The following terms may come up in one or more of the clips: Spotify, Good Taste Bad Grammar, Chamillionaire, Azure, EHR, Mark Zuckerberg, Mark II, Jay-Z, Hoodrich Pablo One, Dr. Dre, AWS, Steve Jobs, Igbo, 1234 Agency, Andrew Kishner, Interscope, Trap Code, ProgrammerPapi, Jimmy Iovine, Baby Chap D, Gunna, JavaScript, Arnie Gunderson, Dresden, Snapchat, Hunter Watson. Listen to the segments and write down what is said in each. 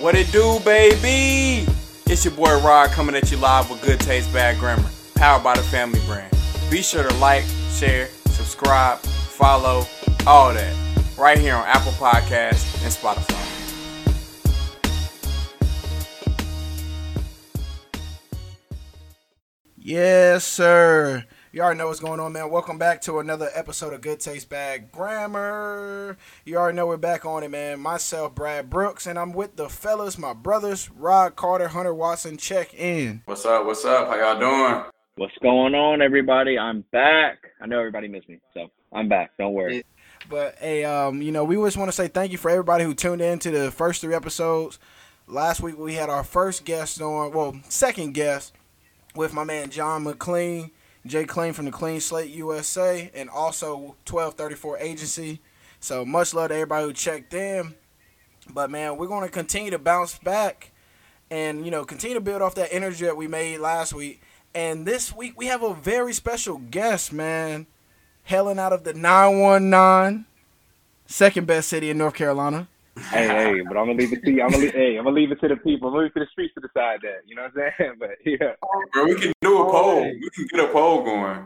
What it do, baby? It's your boy Rod coming at you live with Good Taste Bad Grammar, powered by the Family Brand. Be sure to like, share, subscribe, follow, all that, right here on Apple Podcasts and Spotify. Yes, sir. You already know what's going on, man. Welcome back to another episode of Good Taste Bad Grammar. You already know we're back on it, man. Myself, Brad Brooks, and I'm with the fellas, my brothers, Rod Carter, Hunter Watson. Check in. What's up? What's up? How y'all doing? What's going on, everybody? I'm back. I know everybody missed me, so I'm back. Don't worry. But, hey, you know, we just want to say thank you for everybody who tuned in to the first three episodes. Last week, we had our first guest on, well, second guest with my man, John McLean. Jay Clean from the Clean Slate USA, and also 1234 Agency. So much love to everybody who checked in. But, man, we're going to continue to bounce back and, you know, continue to build off that energy that we made last week. And this week we have a very special guest, man. Hailing out of the 919, second best city in North Carolina. Hey, but I'm gonna leave it to you. I'm gonna leave it to the people. I'm gonna leave it to the streets to decide that. You know what I'm saying? But yeah, bro, we can do a poll. We can get a poll going.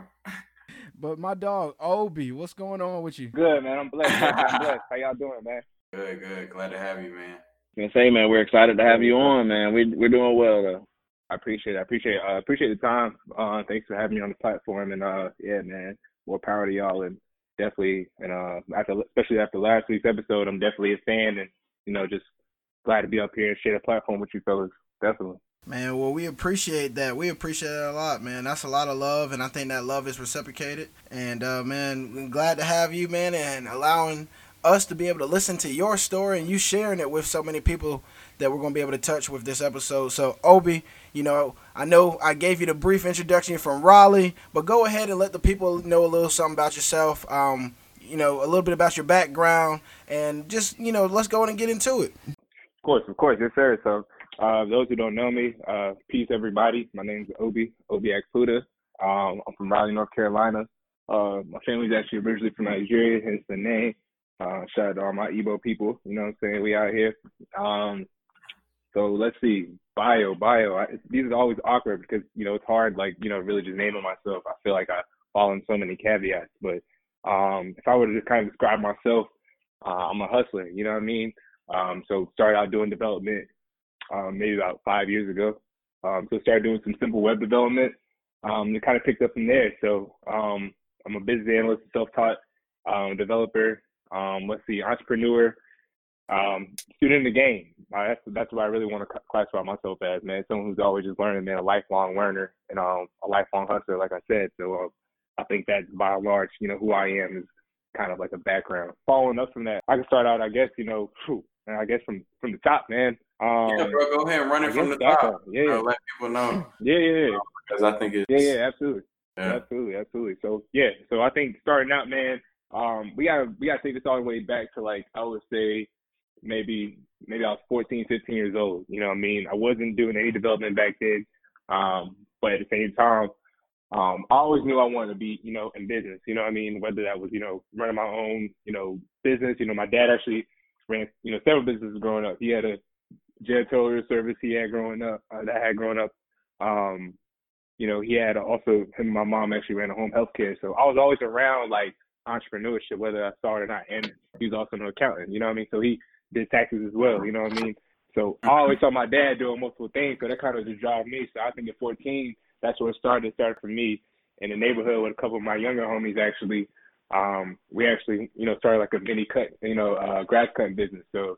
But my dog Obi, what's going on with you? Good, man. I'm blessed. How y'all doing, man? Good. Glad to have you, man. I'm gonna say, man, we're excited to have you on, man. We're doing well though. I appreciate it. I appreciate the time. Thanks for having me on the platform. And yeah, man, more power to y'all. And definitely, and especially after last week's episode, I'm definitely a fan, and you know, just glad to be up here and share the platform with you fellas. Definitely, man. Well, we appreciate that. We appreciate that a lot, man. That's a lot of love, and I think that love is reciprocated. And man, I'm glad to have you, man, and allowing us to be able to listen to your story and you sharing it with so many people that we're going to be able to touch with this episode. So, Obi, you know I gave you the brief introduction from Raleigh, but go ahead and let the people know a little something about yourself, you know, a little bit about your background, and just, you know, let's go in and get into it. Of course, yes, sir. So, those who don't know me, peace, everybody. My name's Obi Akpuda. I'm from Raleigh, North Carolina. My family's actually originally from Nigeria, hence the name. Shout out to all my Igbo people, you know what I'm saying? We out here. So let's see, bio. These are always awkward because, you know, it's hard, like, you know, really just naming myself. I feel like I fall in so many caveats. But if I were to just kind of describe myself, I'm a hustler, you know what I mean? So started out doing development maybe about 5 years ago. So started doing some simple web development. It kind of picked up from there. So I'm a business analyst, self-taught developer. Let's see, entrepreneur, student in the game. That's what I really want to classify myself as, man. Someone who's always just learning, man, a lifelong learner and a lifelong hustler, like I said. So I think that's by and large, you know, who I am is kind of like a background. Following up from that, I can start out, I guess, you know, from the top, man. Yeah, bro, go ahead and run it from the top. Yeah, bro, let people know. Yeah. Because I think it's... Yeah, absolutely. Yeah. Absolutely. So, yeah, so I think starting out, man, we gotta take this all the way back to, like, I would say maybe I was 14, 15 years old. You know what I mean? I wasn't doing any development back then. But at the same time, I always knew I wanted to be, you know, in business. You know what I mean? Whether that was, you know, running my own, you know, business. You know, my dad actually ran, you know, several businesses growing up. He had a janitorial service that I had growing up. You know, he had also, him and my mom actually ran a home health care. So I was always around, like, entrepreneurship, whether I saw it or not. And he's also an accountant, you know what I mean? So he did taxes as well, you know what I mean? So I always saw my dad doing multiple things, so that kind of just drove me. So I think at 14, that's where it started for me in the neighborhood with a couple of my younger homies, actually. We actually, you know, started like a mini cut, you know, grass cutting business. So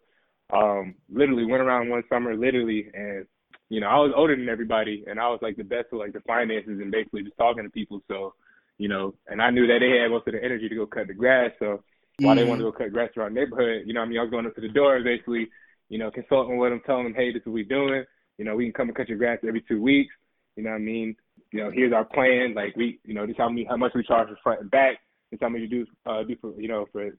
literally went around one summer, and, you know, I was older than everybody, and I was like the best with like the finances and basically just talking to people. So, you know, and I knew that they had most of the energy to go cut the grass. So while they wanted to go cut grass around the neighborhood, you know what I mean? I was going up to the door, basically, you know, consulting with them, telling them, hey, this is what we're doing. You know, we can come and cut your grass every 2 weeks. You know what I mean? You know, here's our plan. Like, we, you know, this is how much we charge for front and back. This is how much you do for, you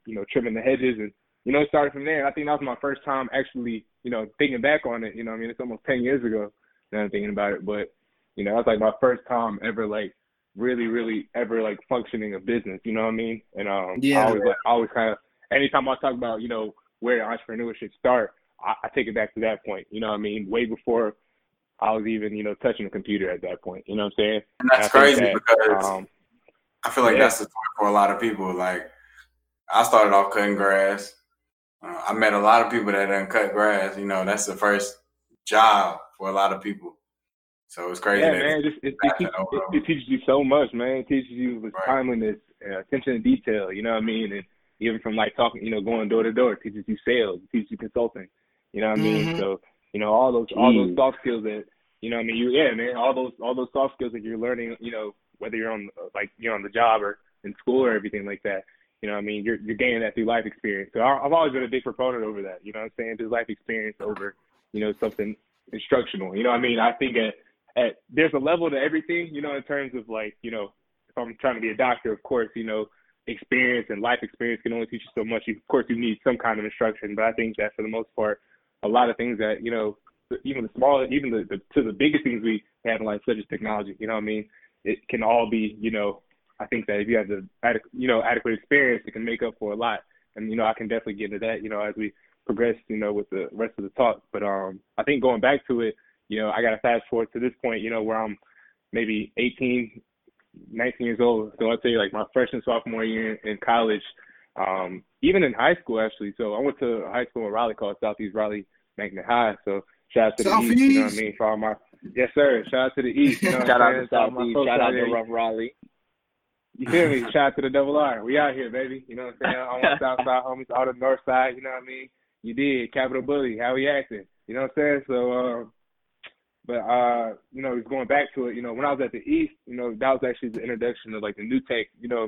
know, trimming the hedges. And, you know, it started from there. I think that was my first time actually, you know, thinking back on it. You know what I mean? It's almost 10 years ago that I'm thinking about it. But, you know, that was like my first time ever, like, really ever like functioning a business, you know what I mean? And I always kind of, anytime I talk about, you know, where entrepreneurship start, I take it back to that point, you know what I mean? Way before I was even, you know, touching a computer at that point, you know what I'm saying? And that's crazy because I feel like that's the point for a lot of people. Like, I started off cutting grass. I met a lot of people that done cut grass. You know, that's the first job for a lot of people. So it's crazy. Yeah, man, it teaches you so much, man. It teaches you with timeliness, attention to detail, you know what I mean? And even from, like, talking, you know, going door to door, it teaches you sales, it teaches you consulting, you know what I mean? So, you know, all those soft skills that, you know what I mean? All those soft skills that you're learning, you know, whether you're on the job or in school or everything like that. You know what I mean? You're gaining that through life experience. So I've always been a big proponent over that. You know what I'm saying? Just life experience over, you know, something instructional. You know what I mean? I think at there's a level to everything, you know, in terms of, like, you know, if I'm trying to be a doctor, of course, you know, experience and life experience can only teach you so much. Of course, you need some kind of instruction. But I think that for the most part, a lot of things that, you know, even the smallest, even to the biggest things we have in life, such as technology, you know what I mean? It can all be, you know, I think that if you have the, you know, adequate experience, it can make up for a lot. And, you know, I can definitely get into that, you know, as we progress, you know, with the rest of the talk. But I think going back to it, you know, I got to fast forward to this point, you know, where I'm maybe 18, 19 years old. So I'd say, like, my freshman, sophomore year in college, even in high school, actually. So I went to a high school in Raleigh called Southeast Raleigh Magnet High. So shout out to the East, you know what I mean? For all my, yes, sir. Shout out to the East. You know shout out to Southeast. Shout out to Rough Raleigh. You feel me? Shout out to the Double R. We out here, baby. You know what I'm saying? On the South Side, homies. All the North Side. You know what I mean? You did. Capital Bully. How we acting? You know what I'm saying? So, you know, going back to it, you know, when I was at the East, you know, that was actually the introduction of, like, the new tech, you know,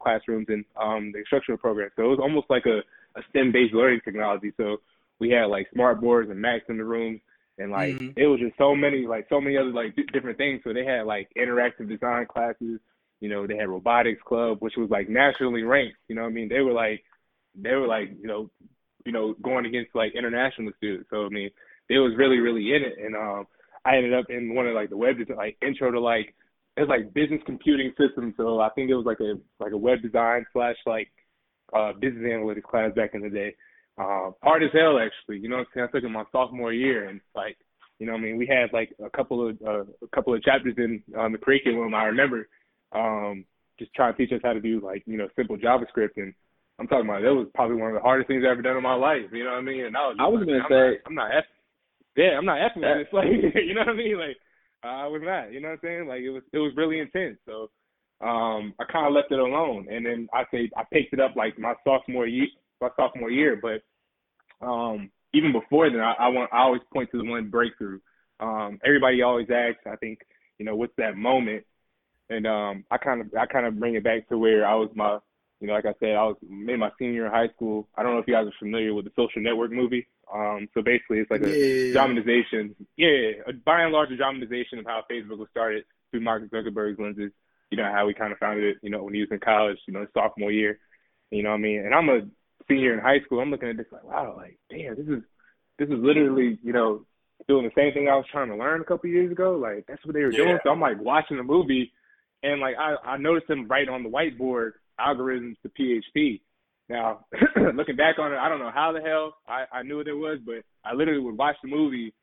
classrooms and the instructional program. So it was almost like a STEM-based learning technology. So we had, like, smart boards and Macs in the rooms. And, like, it was just so many other, like, different things. So they had, like, interactive design classes. You know, they had robotics club, which was, like, nationally ranked. You know what I mean? They were like, you know, going against, like, international students. So I mean, they was really, really in it. And I ended up in one of, like, the web design, like, intro to, like, it was, like, business computing systems. So I think it was like a web design / like business analytics class back in the day. Hard as hell, actually. You know what I'm saying? I took it my sophomore year, and, like, you know what I mean, we had, like, a couple of chapters in on the curriculum. I remember. Just trying to teach us how to do, like, you know, simple JavaScript. And I'm talking about, that was probably one of the hardest things I've ever done in my life. You know what I mean? And I'm not effing with this. Like, you know what I mean? Like, I was not, you know what I'm saying? Like, it was really intense. So, I kind of left it alone. And then I picked it up, like, my sophomore year, but, even before then, I always point to the one breakthrough. Everybody always asks, I think, you know, what's that moment? And I kind of bring it back to where I was I was in my senior year in high school. I don't know if you guys are familiar with the Social Network movie. So basically it's like a dramatization. By and large, a dramatization of how Facebook was started through Mark Zuckerberg's lenses. You know, how we kind of founded it, you know, when he was in college, you know, his sophomore year. You know what I mean? And I'm a senior in high school. I'm looking at this like, wow, like, damn, this is literally, you know, doing the same thing I was trying to learn a couple of years ago. Like, that's what they were doing. So I'm, like, watching the movie. And, like, I noticed him write on the whiteboard algorithms to PHP. Now, looking back on it, I don't know how the hell I knew what it was, but I literally would watch the movie,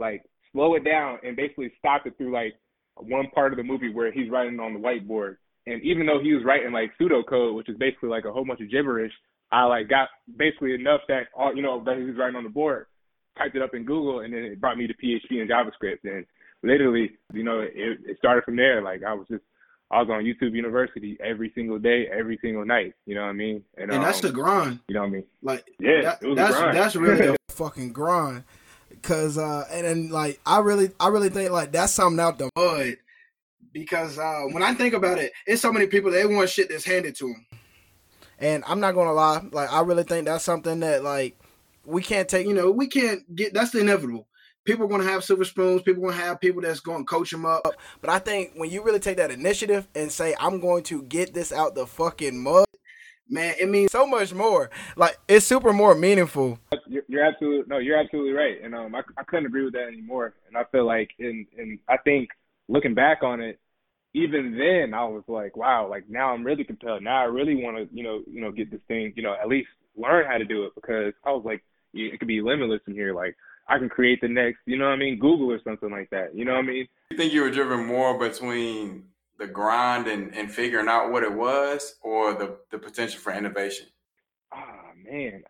like, slow it down and basically stop it through, like, one part of the movie where he's writing on the whiteboard. And even though he was writing, like, pseudocode, which is basically, like, a whole bunch of gibberish, I, like, got basically enough that, all, you know, that he was writing on the board, typed it up in Google, and then it brought me to PHP and JavaScript. And literally, you know, it started from there. Like, I was on YouTube University every single day, every single night. You know what I mean? And that's the grind. You know what I mean? Like, yeah, that's a grind. That's really a fucking grind. Cause like I really think, like, that's something out the mud. Because when I think about it, it's so many people that want shit that's handed to them. And I'm not gonna lie, like, I really think that's something that, like, we can't take. You know, we can't get. That's the inevitable. People are going to have silver spoons. People are going to have people that's going to coach them up. But I think when you really take that initiative and say, I'm going to get this out the fucking mud, man, it means so much more. Like, it's super more meaningful. You're absolutely right. And I couldn't agree with that anymore. And I feel like, and I think looking back on it, even then I was like, wow, like, now I'm really compelled. Now I really want to, you know, get this thing, you know, at least learn how to do it, because I was like, it could be limitless in here. Like, I can create the next, you know what I mean, Google or something like that. You know what I mean? You think you were driven more between the grind and figuring out what it was, or the potential for innovation? Man,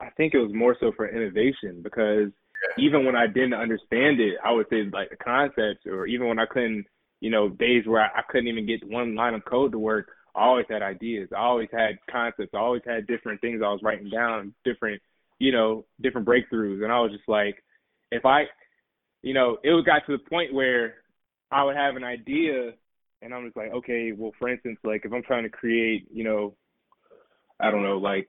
I think it was more so for innovation, because even when I didn't understand it, I would say like the concepts, or even when I couldn't, you know, days where I couldn't even get one line of code to work, I always had ideas. I always had concepts. I always had different things I was writing down, different, you know, different breakthroughs. And I was just like, if I, you know, it got to the point where I would have an idea and I'm just like, okay, well, for instance, like if I'm trying to create, you know, I don't know, like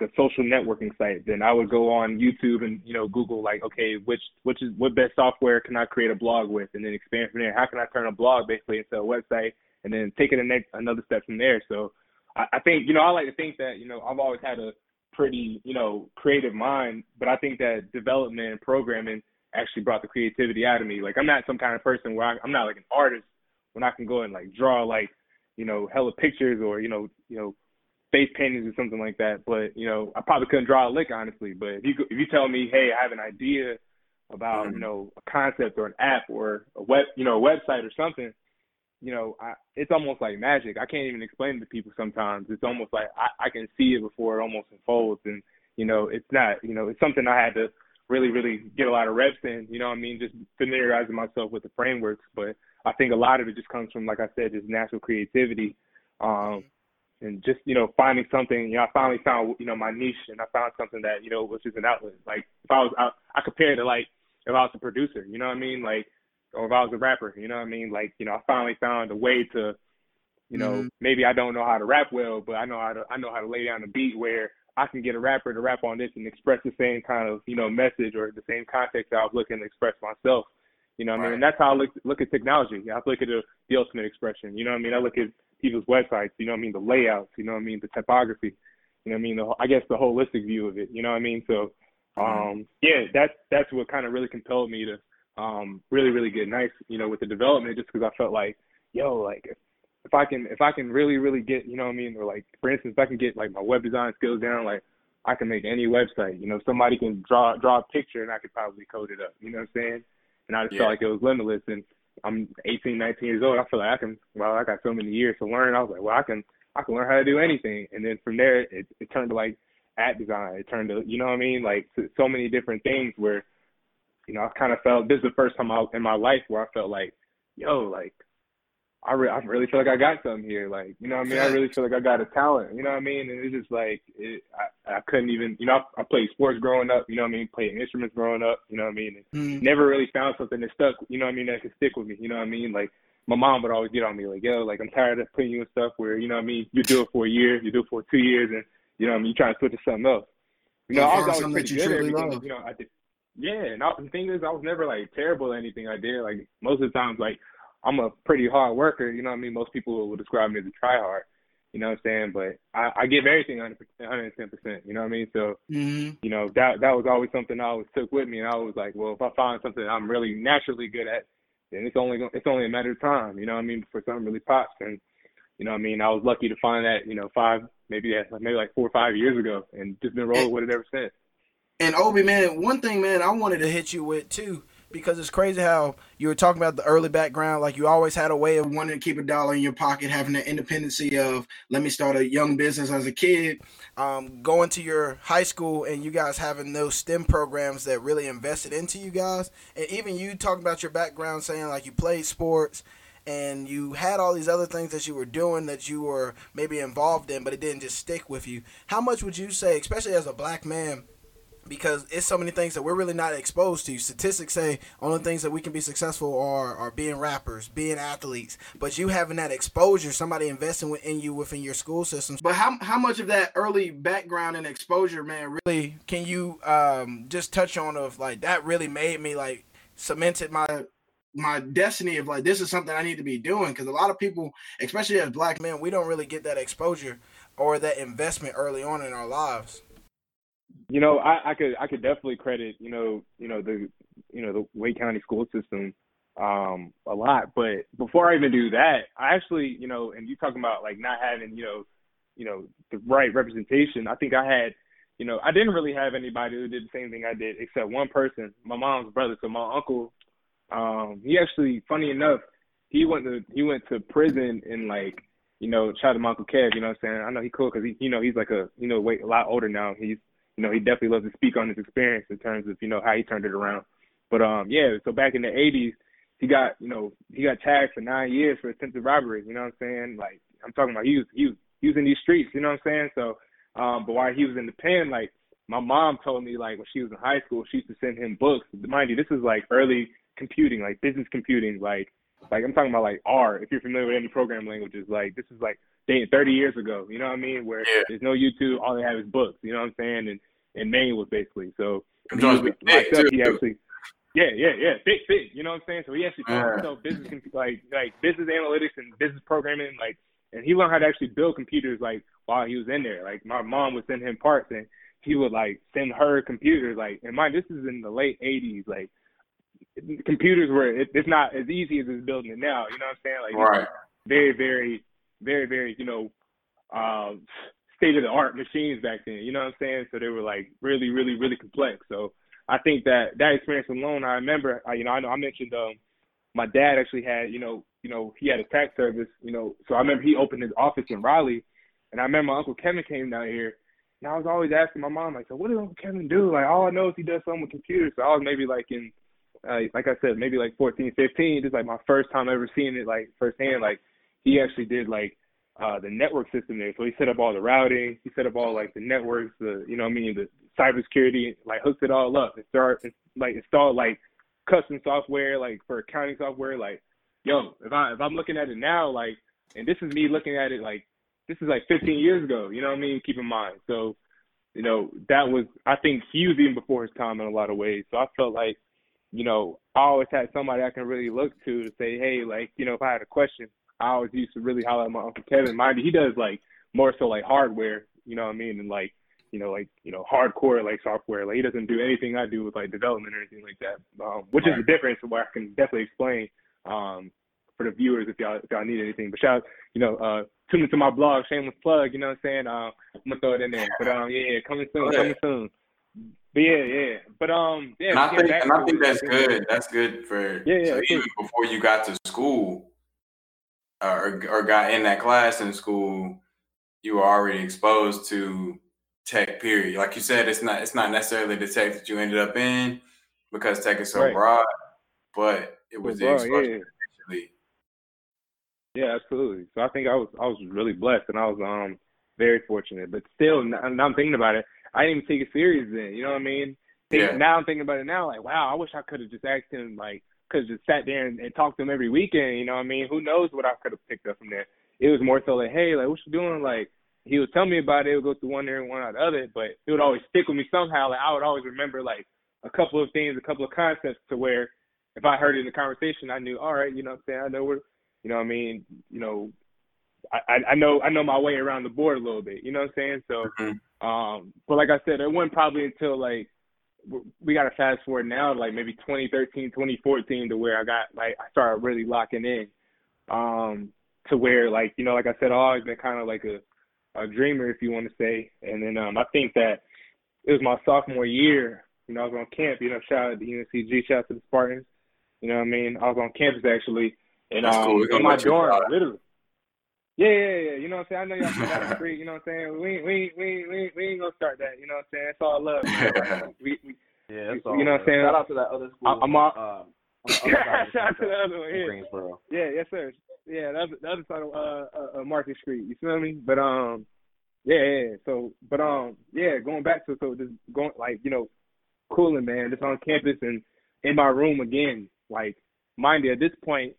a social networking site, then I would go on YouTube and, you know, Google like, okay, what best software can I create a blog with, and then expand from there. How can I turn a blog basically into a website, and then take it another step from there? So I think, you know, I like to think that, you know, I've always had a pretty, you know, creative mind, but I think that development and programming actually brought the creativity out of me. Like, I'm not some kind of person where I'm not like an artist when I can go and like draw like, you know, hella pictures or, you know, face paintings or something like that. But, you know, I probably couldn't draw a lick, honestly. But if you tell me, hey, I have an idea about, you know, a concept or an app or a web, you know, a website or something, you know, it's almost like magic. I can't even explain it to people sometimes. It's almost like I can see it before it almost unfolds. And, you know, it's not, you know, it's something I had to really, really get a lot of reps in, you know what I mean, just familiarizing myself with the frameworks. But I think a lot of it just comes from, like I said, just natural creativity. And just, you know, finding something, you know, I finally found, you know, my niche, and I found something that, you know, was just an outlet. Like, if I was, I compare it to, like, if I was a producer, you know what I mean? Like, or if I was a rapper, you know what I mean? Like, you know, I finally found a way to, you know, maybe I don't know how to rap well, but I know how to lay down a beat where I can get a rapper to rap on this and express the same kind of, you know, message or the same context that I was looking to express myself. You know what I mean? And that's how I look at technology. I look at the ultimate expression. You know what I mean? I look at people's websites, you know what I mean? The layouts, you know what I mean? The typography, you know what I mean? I guess the holistic view of it, you know what I mean? So, yeah, that's what kind of really compelled me to really, really get nice, you know, with the development, just because I felt like, yo, like, if I can really, really get, you know what I mean? Or like, for instance, if I can get like my web design skills down, like, I can make any website. You know, if somebody can draw a picture, and I could probably code it up, you know what I'm saying? And I just felt like it was limitless. And I'm 18, 19 years old. I feel like I got so many years to learn. I was like, well, I can learn how to do anything. And then from there, it turned to like app design. It turned to, you know what I mean? Like so many different things where, you know, I kind of felt, this is the first time in my life where I felt like, yo, like, I really feel like I got something here. Like, you know what I mean? I really feel like I got a talent, you know what I mean? And it's just like, I couldn't even, you know, I played sports growing up, you know what I mean? Played instruments growing up, you know what I mean? And never really found something that stuck, you know what I mean? That could stick with me, you know what I mean? Like, my mom would always get on me, like, yo, like, I'm tired of putting you in stuff where, you know what I mean? You do it for a year, you do it for 2 years, and, you know what I mean? You trying to switch to something else. You know, I was always pretty good at everything, you know, I did. Yeah, and the thing is, I was never, like, terrible at anything I did. Like, most of the times, like, I'm a pretty hard worker, you know what I mean? Most people will describe me as a tryhard, you know what I'm saying? But I give everything 110%, you know what I mean? So, you know, that was always something I always took with me. And I was like, well, if I find something I'm really naturally good at, then it's only a matter of time, you know what I mean, before something really pops. And, you know what I mean, I was lucky to find that, you know, maybe 4 or 5 years ago, and just been rolling with it ever since. And Obi, man, one thing, man, I wanted to hit you with too, because it's crazy how you were talking about the early background. Like, you always had a way of wanting to keep a dollar in your pocket, having the independency of, let me start a young business as a kid, going to your high school and you guys having those STEM programs that really invested into you guys. And even you talking about your background, saying like you played sports and you had all these other things that you were doing that you were maybe involved in, but it didn't just stick with you. How much would you say, especially as a black man, because it's so many things that we're really not exposed to. Statistics say only things that we can be successful are being rappers, being athletes. But you having that exposure, somebody investing within you within your school system. But how much of that early background and exposure, man, really can you just touch on of like that really made me like cemented my destiny of like, this is something I need to be doing? Because a lot of people, especially as black men, we don't really get that exposure or that investment early on in our lives. You know, I could definitely credit, the Wake County school system a lot. But before I even do that, I actually, you know, and you talking about like not having, you know, the right representation. I think I had, you know, I didn't really have anybody who did the same thing I did except one person, my mom's brother. So my uncle, he actually, funny enough, he went to prison and, like, you know, shout out to my Uncle Kev, you know what I'm saying? I know he's cool because, he's like a, a lot older now. He's, he definitely loves to speak on his experience in terms of, how he turned it around. But, yeah, so back in the 80s, he got tagged for 9 years for attempted robbery, you know what I'm saying? Like, I'm talking about he was in these streets, you know what I'm saying? So, but while he was in the pen, like, my mom told me, like, when she was in high school, she used to send him books. Mind you, this is, like, early computing, like, business computing, like I'm talking about like R, if you're familiar with any program languages, like this is like 30 years ago, you know what I mean? Where there's no YouTube, all they have is books, you know what I'm saying? And manuals basically. So he actually, you know what I'm saying? So he actually taught himself business, like business analytics and business programming, like, and he learned how to actually build computers, like while he was in there. Like my mom would send him parts and he would like send her computers, like, and mind, this is in the late 80s, like, computers were, it's not as easy as it's building it now, you know what I'm saying? Like, right. Very, very, very, very, state-of-the-art machines back then, you know what I'm saying? So they were, like, really, really, really complex. So I think that experience alone, I remember, I know I mentioned my dad actually had, he had a tax service, so I remember he opened his office in Raleigh, and I remember my Uncle Kevin came down here, and I was always asking my mom, like, so what does Uncle Kevin do? Like, all I know is he does something with computers. So I was maybe, like, in like I said, maybe like 14, 15, just like my first time ever seeing it, like firsthand, like he actually did like the network system there. So he set up all the routing, he set up all like the networks, the cybersecurity, like hooked it all up and installed like custom software, like for accounting software. Like, yo, if I'm looking at it now, like, and this is me looking at it, like, this is like 15 years ago, you know what I mean? Keep in mind. So, that was, I think he was even before his time in a lot of ways. So I felt like, I always had somebody I can really look to say, hey, like, if I had a question, I always used to really holler at my Uncle Kevin. Mind you, he does, like, more so, like, hardware, you know what I mean? And, like, hardcore, like, software. Like, he doesn't do anything I do with, like, development or anything like that, which is the difference where I can definitely explain for the viewers if y'all need anything. But shout out, tune into my blog, shameless plug, you know what I'm saying? I'm going to throw it in there. But, yeah, coming soon. But yeah. And I think that's good. That's good for even before you got to school or got in that class in school, you were already exposed to tech. Period. Like you said, it's not necessarily the tech that you ended up in because tech is so broad, but it was the exposure. Yeah, absolutely. So I think I was really blessed and I was very fortunate. But still, now I'm thinking about it. I didn't even take it serious then, you know what I mean? Yeah. Now I'm thinking about it now, like, wow, I wish I could have just asked him, like, could have just sat there and talked to him every weekend, you know what I mean? Who knows what I could have picked up from there. It was more so like, hey, like, what you doing? Like, he would tell me about it. It would go through one ear and one out the other, but it would always stick with me somehow. Like, I would always remember, like, a couple of things, a couple of concepts to where if I heard it in the conversation, I knew, all right, you know what I'm saying? I know where, you know what I mean? You know, I know my way around the board a little bit, you know what I'm saying? So, but like I said, it wasn't probably until like we got to fast forward now, like maybe 2013, 2014, to where I started really locking in, to where like, like I said, I've always been kind of like a dreamer, if you want to say. And then I think that it was my sophomore year, I was on camp, shout out to UNCG, shout out to the Spartans, you know what I mean? I was on campus actually, and cool. In my dorm, literally. Yeah, you know what I'm saying? I know y'all got the free, you know what I'm saying? We ain't gonna start that, you know what I'm saying? It's all love. That's all. You know what I'm saying? Shout out to that other school. Shout out to the other one, yeah. Greensboro. Yeah, yes sir. Yeah, that's the other side of Market Street. You feel me? But going back to cooling, man, just on campus and in my room again. Like, mind you, at this point,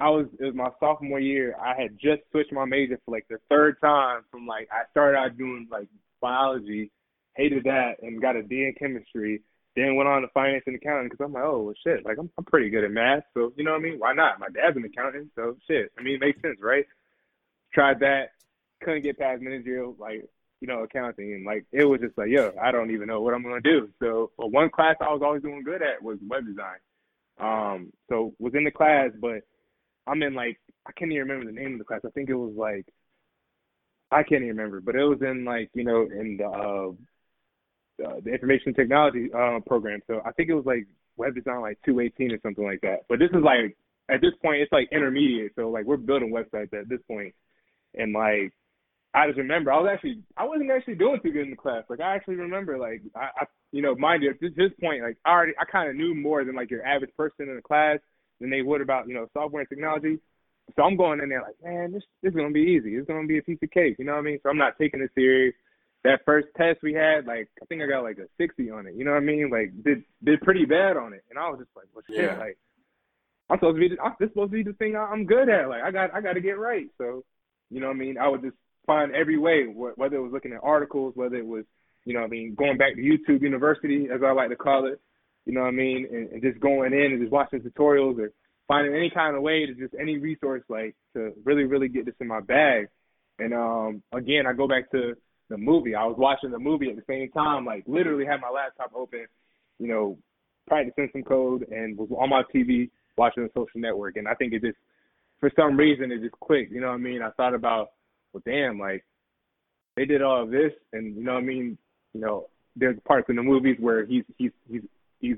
it was my sophomore year. I had just switched my major for like the third time from like, I started out doing like biology, hated that and got a D in chemistry, then went on to finance and accounting because I'm like, oh well, shit, like I'm pretty good at math. So, you know what I mean? Why not? My dad's an accountant. So shit, I mean, it makes sense, right? Tried that, couldn't get past managerial, like, accounting. And like, it was just like, yo, I don't even know what I'm going to do. So one class I was always doing good at was web design. So was in the class, but I'm in like, I can't even remember the name of the class. I think it was like, I can't even remember, but it was in like, in the the information technology program. So I think it was like web design, like 218 or something like that. But this is like, at this point, it's like intermediate. So like we're building websites at this point. And like, I just remember I wasn't actually doing too good in the class. Like I actually remember like, I you know, mind you, at this point, like I kind of knew more than like your average person in the class than they would about, you know, software and technology. So I'm going in there like, man, this is going to be easy. It's going to be a piece of cake. You know what I mean? So I'm not taking it serious. That first test we had, like, I think I got like a 60 on it. You know what I mean? Like did pretty bad on it. And I was just like, well, shit, like this supposed to be the thing I'm good at. Like I got to get right. So, you know what I mean? I would just find every way, whether it was looking at articles, whether it was, you know what I mean, going back to YouTube University, as I like to call it, you know what I mean? And just going in and just watching tutorials or finding any kind of way to just any resource, like to really, really get this in my bag. And again, I go back to the movie. I was watching the movie at the same time, like literally had my laptop open, you know, practicing some code, and was on my TV watching The Social Network. And I think it just, for some reason, it just clicked. You know what I mean? I thought about, well, damn, like they did all of this, and you know what I mean? You know, there's parts in the movies where he's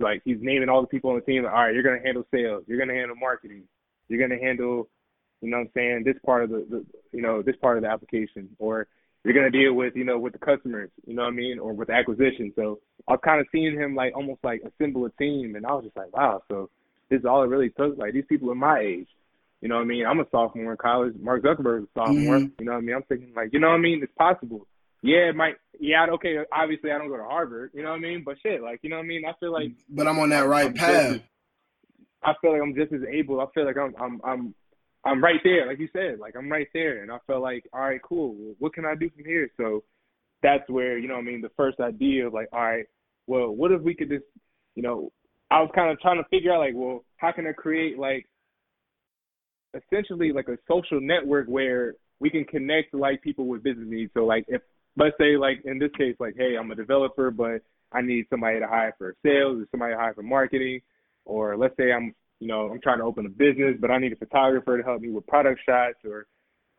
like, he's naming all the people on the team. Like, all right, you're gonna handle sales, you're gonna handle marketing, you're gonna handle, you know what I'm saying, this part of the you know, this part of the application, or you're gonna deal with, you know, with the customers, you know what I mean, or with acquisition. So I've kind of seen him like almost like assemble a team, and I was just like, wow. So this is all it really took. Like these people are my age, you know what I mean. I'm a sophomore in college. Mark Zuckerberg's a sophomore. Mm-hmm. You know what I mean. I'm thinking like, you know what I mean. It's possible. Yeah, it might. Yeah, okay. Obviously, I don't go to Harvard. You know what I mean. But shit, like, you know what I mean. I feel like. But I'm on that right path. I feel like I'm just as able. I feel like I'm right there. Like you said, like I'm right there, and I felt like, all right, cool. What can I do from here? So that's where, you know what I mean, the first idea of like, all right, well, what if we could just, you know, I was kind of trying to figure out like, well, how can I create like essentially like a social network where we can connect like people with business needs. So like if, let's say like in this case, like, hey, I'm a developer, but I need somebody to hire for sales or somebody to hire for marketing, or let's say I'm, you know, I'm trying to open a business, but I need a photographer to help me with product shots, or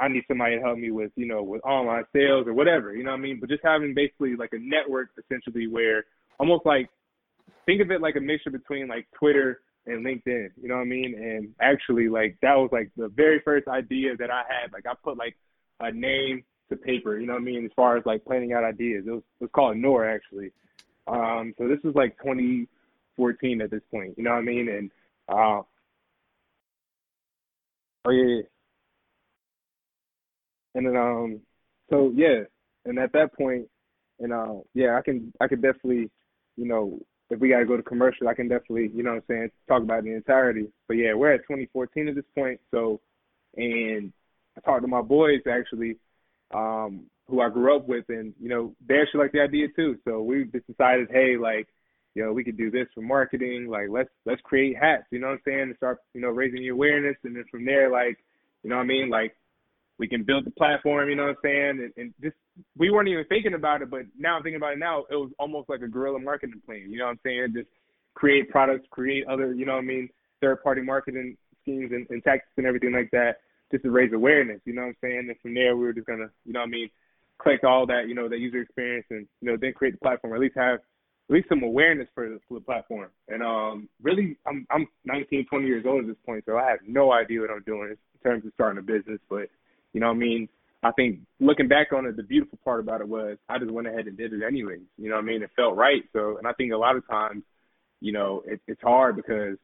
I need somebody to help me with, you know, with online sales or whatever, you know what I mean? But just having basically like a network essentially where almost like, think of it like a mixture between like Twitter and LinkedIn, you know what I mean? And actually like that was like the very first idea that I had. Like I put like a name to paper, you know what I mean? As far as like planning out ideas, it was called Noir actually. So this was like 2014 at this point, you know what I mean? And and then so yeah, and at that point, and yeah, I can definitely, you know, if we gotta go to commercial, I can definitely, you know what I'm saying, talk about the entirety. But yeah, we're at 2014 at this point. So, and I talked to my boys actually, who I grew up with, and you know, they actually like the idea too. So we just decided, hey, like, you know, we could do this for marketing. Like, let's create hats, you know what I'm saying, and start, you know, raising the awareness. And then from there, like, you know what I mean? Like, we can build the platform, you know what I'm saying? And just, we weren't even thinking about it, but now I'm thinking about it now, it was almost like a guerrilla marketing plan, you know what I'm saying? Just create products, create other, you know what I mean, third-party marketing schemes and tactics and everything like that, just to raise awareness, you know what I'm saying? And from there, we were just going to, you know what I mean, collect all that, you know, that user experience and, you know, then create the platform, or at least have at least some awareness for the platform. And really, I'm 19, 20 years old at this point, so I have no idea what I'm doing in terms of starting a business. But, you know what I mean, I think looking back on it, the beautiful part about it was I just went ahead and did it anyways. You know what I mean? It felt right. So, and I think a lot of times, you know, it's hard because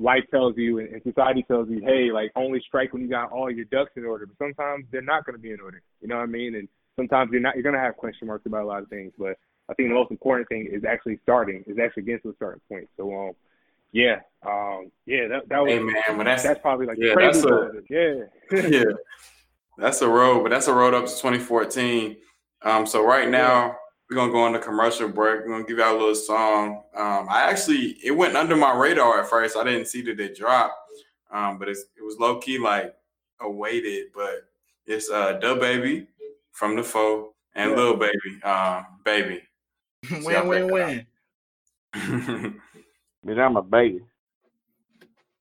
life tells you and society tells you, hey, like only strike when you got all your ducks in order. But sometimes they're not going to be in order. You know what I mean? And sometimes you're going to have question marks about a lot of things. But I think the most important thing is actually starting, is actually getting to a starting point. So, yeah. Yeah, that was, hey man, that's probably like, yeah, crazy. Yeah. That's a road, but that's a road up to 2014. So right now we're going to go on the commercial break. We're going to give y'all a little song. It went under my radar at first. I didn't see that it dropped, but it was low key, like awaited, but it's DaBaby from The Foe and Lil Baby, Baby. Win. Bitch, I'm a baby.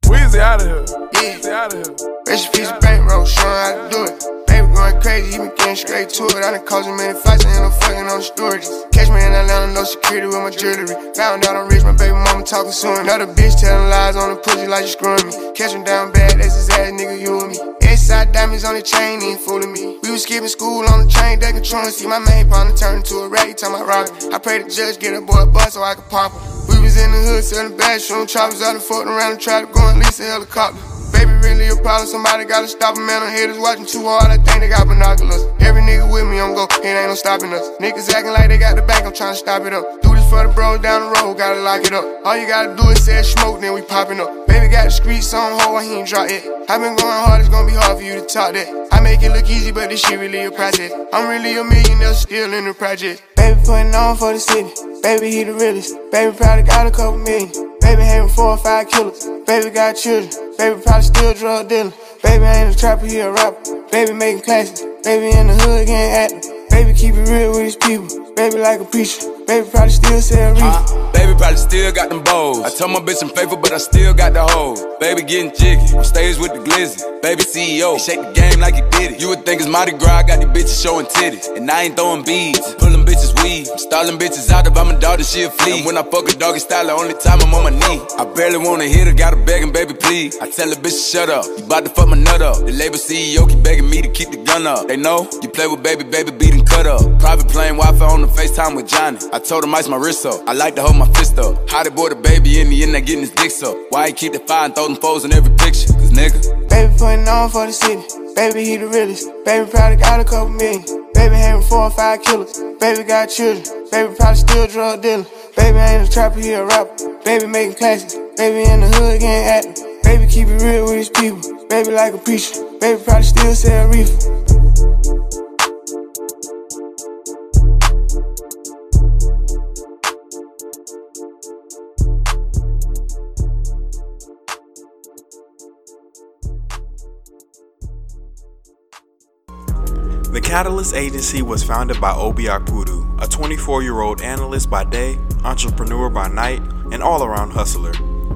Weezy out of here. Yeah. Rest in peace, bankroll, showing how to do it. Baby going crazy, he been getting straight to it. I done caused him many fights, I end up fucking on the storage. Catch me in Atlanta, no security with my jewelry. Found out I'm rich, my baby mama talking to him. Another bitch telling lies on the pussy like you screwing me. Catch him down bad, that's his ass, nigga, you and me. Inside diamonds on the chain, he ain't fooling me. We was skipping school on the train, they controlling. See my main partner turn into a rat, he talking about robbing. I pray the judge get a boy a bus so I can pop him. We was in the hood selling bathroom, choppers out and fucking around and tried to go and lease a helicopter. Baby really a problem, somebody gotta stop him. Man, I'm haters watching too hard, I think they got binoculars. Every nigga with me, I'm go, it ain't no stopping us. Niggas acting like they got the back, I'm tryna stop it up. Do this for the bros down the road, gotta lock it up. All you gotta do is say smoke, then we popping up. Baby got the streets on hold, he ain't drop it. I been going hard, it's gonna be hard for you to talk that. I make it look easy, but this shit really a process. I'm really a millionaire, still in the project. Baby putting on for the city, baby he the realest. Baby probably got a couple million, baby having 4 or 5 killers. Baby got children, baby probably still drug dealing. Baby ain't a trapper, he a rapper. Baby making classes, baby in the hood getting active. Baby keep it real with his people, baby like a preacher. Baby probably still sell reefer. Baby probably still got them bowls. I told my bitch I'm faithful, but I still got the hoes. Baby getting jiggy, on stage with the glizzy. Baby CEO, he shake the game like he did it. You would think it's Mardi Gras, I got these bitches showing titties. And I ain't throwing beads, pulling bitches weed. I'm stalling bitches out if I'm a daughter, she'll flee. And when I fuck a doggy style, the only time I'm on my knee. I barely wanna hit her, got her begging, baby please. I tell the bitch shut up, you bout to fuck my nut up. The label CEO keep begging me to keep the gun up. They know, you play with baby, baby beat and cut up. Private playing Wi-Fi on the FaceTime with Johnny. I told him ice my wrist up, I like to hold my fist up. How they boy the baby in the end, they getting his dicks up. Why he keep the fire and throw them foes in every picture, cause nigga. Baby putting on for the city, baby he the realest. Baby probably got a couple million, baby having 4 or 5 killers. Baby got children, baby probably still drug dealing. Baby ain't a trapper, he a rapper, baby making classes. Baby in the hood getting active, baby keep it real with his people. Baby like a preacher, baby probably still sell reefer. The Catalyst Agency was founded by Obi Akpuda, a 24-year-old analyst by day, entrepreneur by night, and all-around hustler.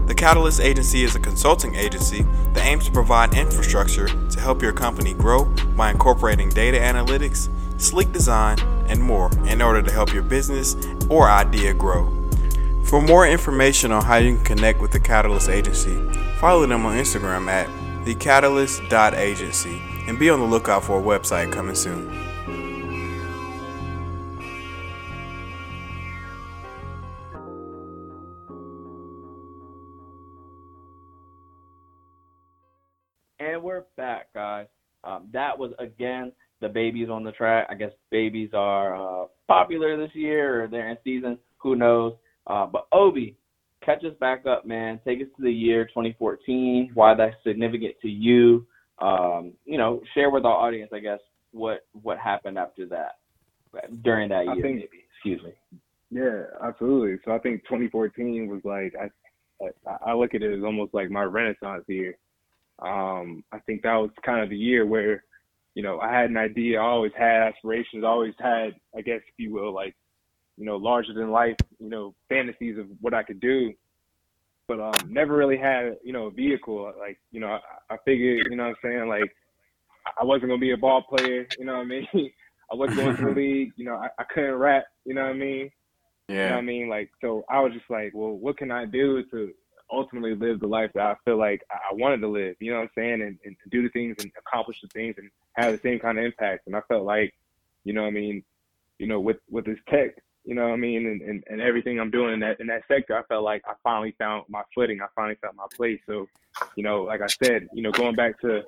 The Catalyst Agency is a consulting agency that aims to provide infrastructure to help your company grow by incorporating data analytics, sleek design, and more in order to help your business or idea grow. For more information on how you can connect with the Catalyst Agency, follow them on Instagram at thecatalyst.agency. And be on the lookout for a website coming soon. And we're back, guys. That was, again, DaBaby's on the track. I guess DaBaby's are popular this year, or they're in season. Who knows? But Obi, catch us back up, man. Take us to the year 2014, why that's significant to you. You know, share with our audience, I guess, what happened after that, during that year, maybe. Excuse me. Yeah, absolutely. So I think 2014 was like, I look at it as almost like my renaissance year. I think that was kind of the year where, you know, I had an idea, I always had aspirations, I always had, I guess, if you will, like, you know, larger than life, you know, fantasies of what I could do. But never really had, you know, a vehicle. Like, you know, I figured, you know what I'm saying, like, I wasn't going to be a ball player, you know what I mean? I wasn't going to the league, you know, I couldn't rap, you know what I mean? Yeah. You know what I mean? Like, so I was just like, well, what can I do to ultimately live the life that I feel like I wanted to live, you know what I'm saying, and do the things and accomplish the things and have the same kind of impact. And I felt like, you know what I mean, you know, with this tech, you know what I mean, and everything I'm doing in that sector, I felt like I finally found my footing. I finally found my place. So, you know, like I said, you know, going back to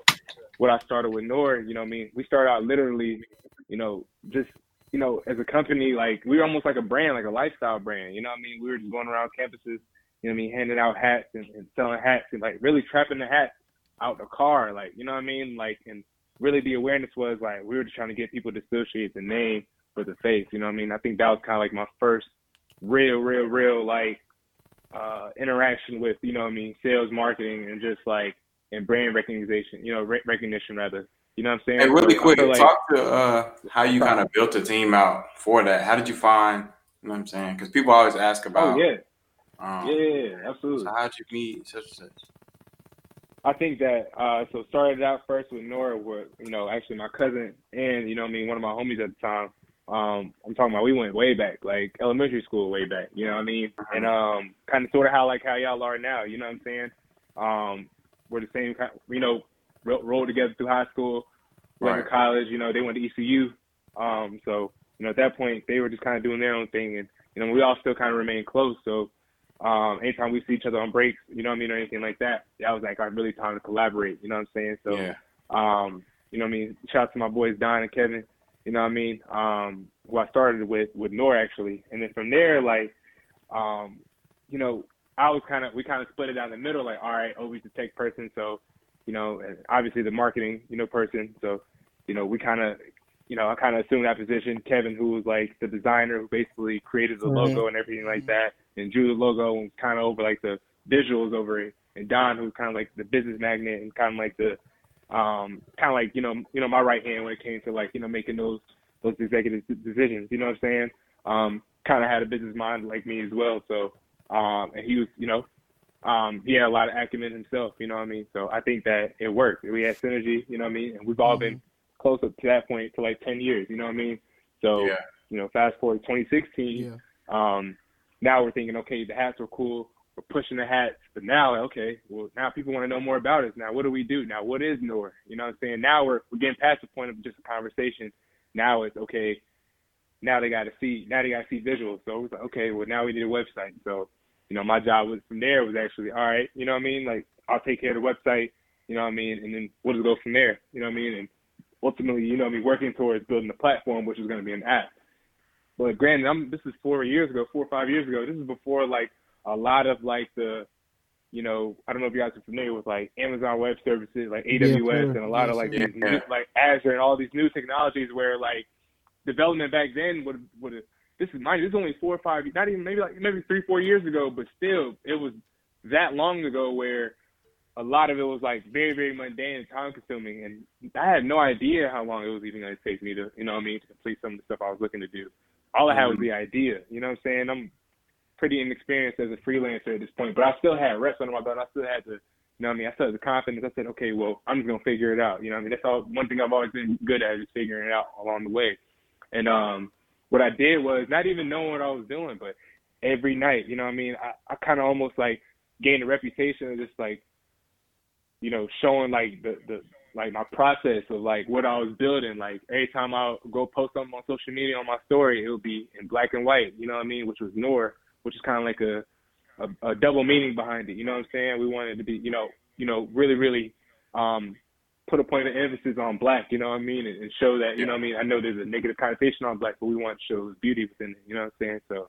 what I started with Noir, you know what I mean, we started out literally, you know, just, you know, as a company, like we were almost like a brand, like a lifestyle brand, you know what I mean? We were just going around campuses, you know what I mean, handing out hats and selling hats and like really trapping the hats out the car, like, you know what I mean? Like, and really the awareness was like, we were just trying to get people to associate the name for the faith, you know what I mean? I think that was kind of like my first real, like, interaction with, you know what I mean, sales, marketing, and just, like, and brand recognition, you know, recognition, rather. You know what I'm saying? Hey, really quick, like, talk to how you kind of built a team out for that. How did you find, you know what I'm saying? Because people always ask about. Oh, yeah. Yeah, absolutely. So how did you meet such and such? I think that, so started out first with Noir, where, you know, actually my cousin and, you know what I mean, one of my homies at the time. I'm talking about, we went way back, like elementary school way back, you know what I mean? And kind of sort of how y'all are now, you know what I'm saying? We're the same kind, you know, rolled together through high school, went to college, you know, they went to ECU. So, you know, at that point, they were just kind of doing their own thing. And, you know, we all still kind of remain close. So anytime we see each other on breaks, you know what I mean, or anything like that, that was like our really time to collaborate, you know what I'm saying? So, you know what I mean, shout out to my boys, Don and Kevin, you know what I mean, who I started with Noir, actually. And then from there, like, you know, I was kind of, we kind of split it down the middle, like, all right, Obi's the tech person, so, you know, and obviously the marketing, you know, person. So, you know, we kind of, you know, I kind of assumed that position. Kevin, who was like the designer who basically created the logo and everything like that, and drew the logo and kind of over like the visuals over it. And Don, who was kind of like the business magnet and kind of like the, kind of like, you know, my right hand when it came to like, you know, making those executive decisions, you know what I'm saying? Kind of had a business mind like me as well. So, and he was, you know, he had a lot of acumen himself, you know what I mean? So I think that it worked. We had synergy, you know what I mean? And we've all been close up to that point for like 10 years, you know what I mean? So, you know, fast forward 2016, now we're thinking, okay, the hats were cool. We're pushing the hats, but now, okay, well, now people want to know more about us. Now, what do we do? Now, what is Noir? You know what I'm saying? Now we're getting past the point of just a conversation. Now it's, okay, now they got to see visuals. So it was like, okay, well, now we need a website. So, you know, my job was from there was actually, all right, you know what I mean? Like, I'll take care of the website, you know what I mean? And then we'll just go from there, you know what I mean? And ultimately, you know what I mean, working towards building the platform, which is going to be an app. But granted, this is 4 or 5 years ago. This is before, like, a lot of, like, the, you know, I don't know if you guys are familiar with, like, Amazon Web Services, like AWS, and a lot of, like, these new, like, Azure and all these new technologies where, like, development back then would have, this is only 4 or 5, not even, maybe 3, 4 years ago, but still, it was that long ago where a lot of it was, like, very, very mundane and time-consuming, and I had no idea how long it was even going to take me to, you know what I mean, to complete some of the stuff I was looking to do. All I had was the idea, you know what I'm saying? I'm pretty inexperienced as a freelancer at this point, but I still had reps under my belt. I still had the, you know what I mean? I still had the confidence. I said, okay, well, I'm just going to figure it out. You know what I mean? That's all. One thing I've always been good at is figuring it out along the way. And what I did was not even knowing what I was doing, but every night, you know what I mean? I kind of almost like gained a reputation of just like, you know, showing like the like my process of like what I was building. Like every time I go post something on social media on my story, it would be in black and white, you know what I mean? Which was Noir, which is kind of like a double meaning behind it. You know what I'm saying? We wanted to be, you know, really, really put a point of emphasis on black, you know what I mean? And show that, you know what I mean? I know there's a negative connotation on black, but we want to show beauty within it. You know what I'm saying? So,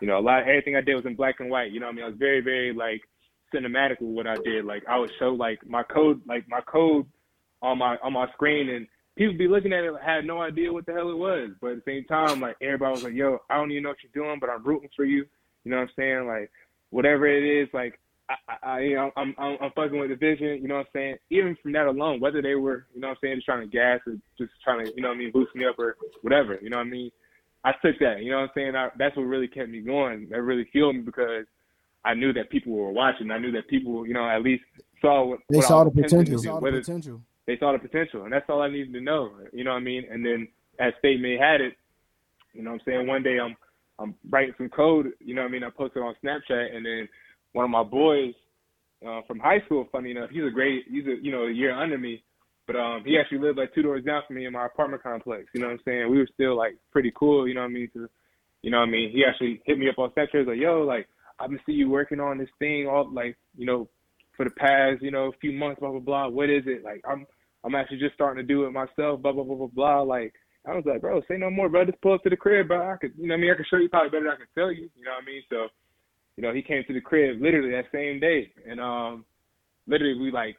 you know, everything I did was in black and white. You know what I mean? I was very, very like cinematic with what I did. Like I would show like my code, on my screen, and people be looking at it, had no idea what the hell it was. But at the same time, like everybody was like, yo, I don't even know what you're doing, but I'm rooting for you. You know what I'm saying? Like whatever it is, like I you know, I'm fucking with the vision, you know what I'm saying? Even from that alone, whether they were, you know what I'm saying, just trying to gas or just trying to, you know what I mean, boost me up or whatever, you know what I mean? I took that, you know what I'm saying? That's what really kept me going. That really fueled me because I knew that people were watching. I knew that people, you know, at least saw what I was intending to do. They saw the potential, and that's all I needed to know, you know what I mean? And then as State May had it, you know what I'm saying, one day I'm writing some code, you know what I mean, I posted on Snapchat, and then one of my boys from high school, funny enough, he's a you know, a year under me, but he actually lived like 2 doors down from me in my apartment complex, you know what I'm saying? We were still like pretty cool, you know what I mean? You know what I mean? He actually hit me up on Snapchat, he was like, yo, like, I've been seeing you working on this thing all like, you know, for the past, you know, few months, blah, blah, blah. What is it? Like, I'm actually just starting to do it myself, blah, blah, blah, blah, blah. Like, I was like, bro, say no more, bro. Just pull up to the crib, bro. I could, you know what I mean? I could show you probably better than I could tell you. You know what I mean? So, you know, he came to the crib literally that same day. And literally we like,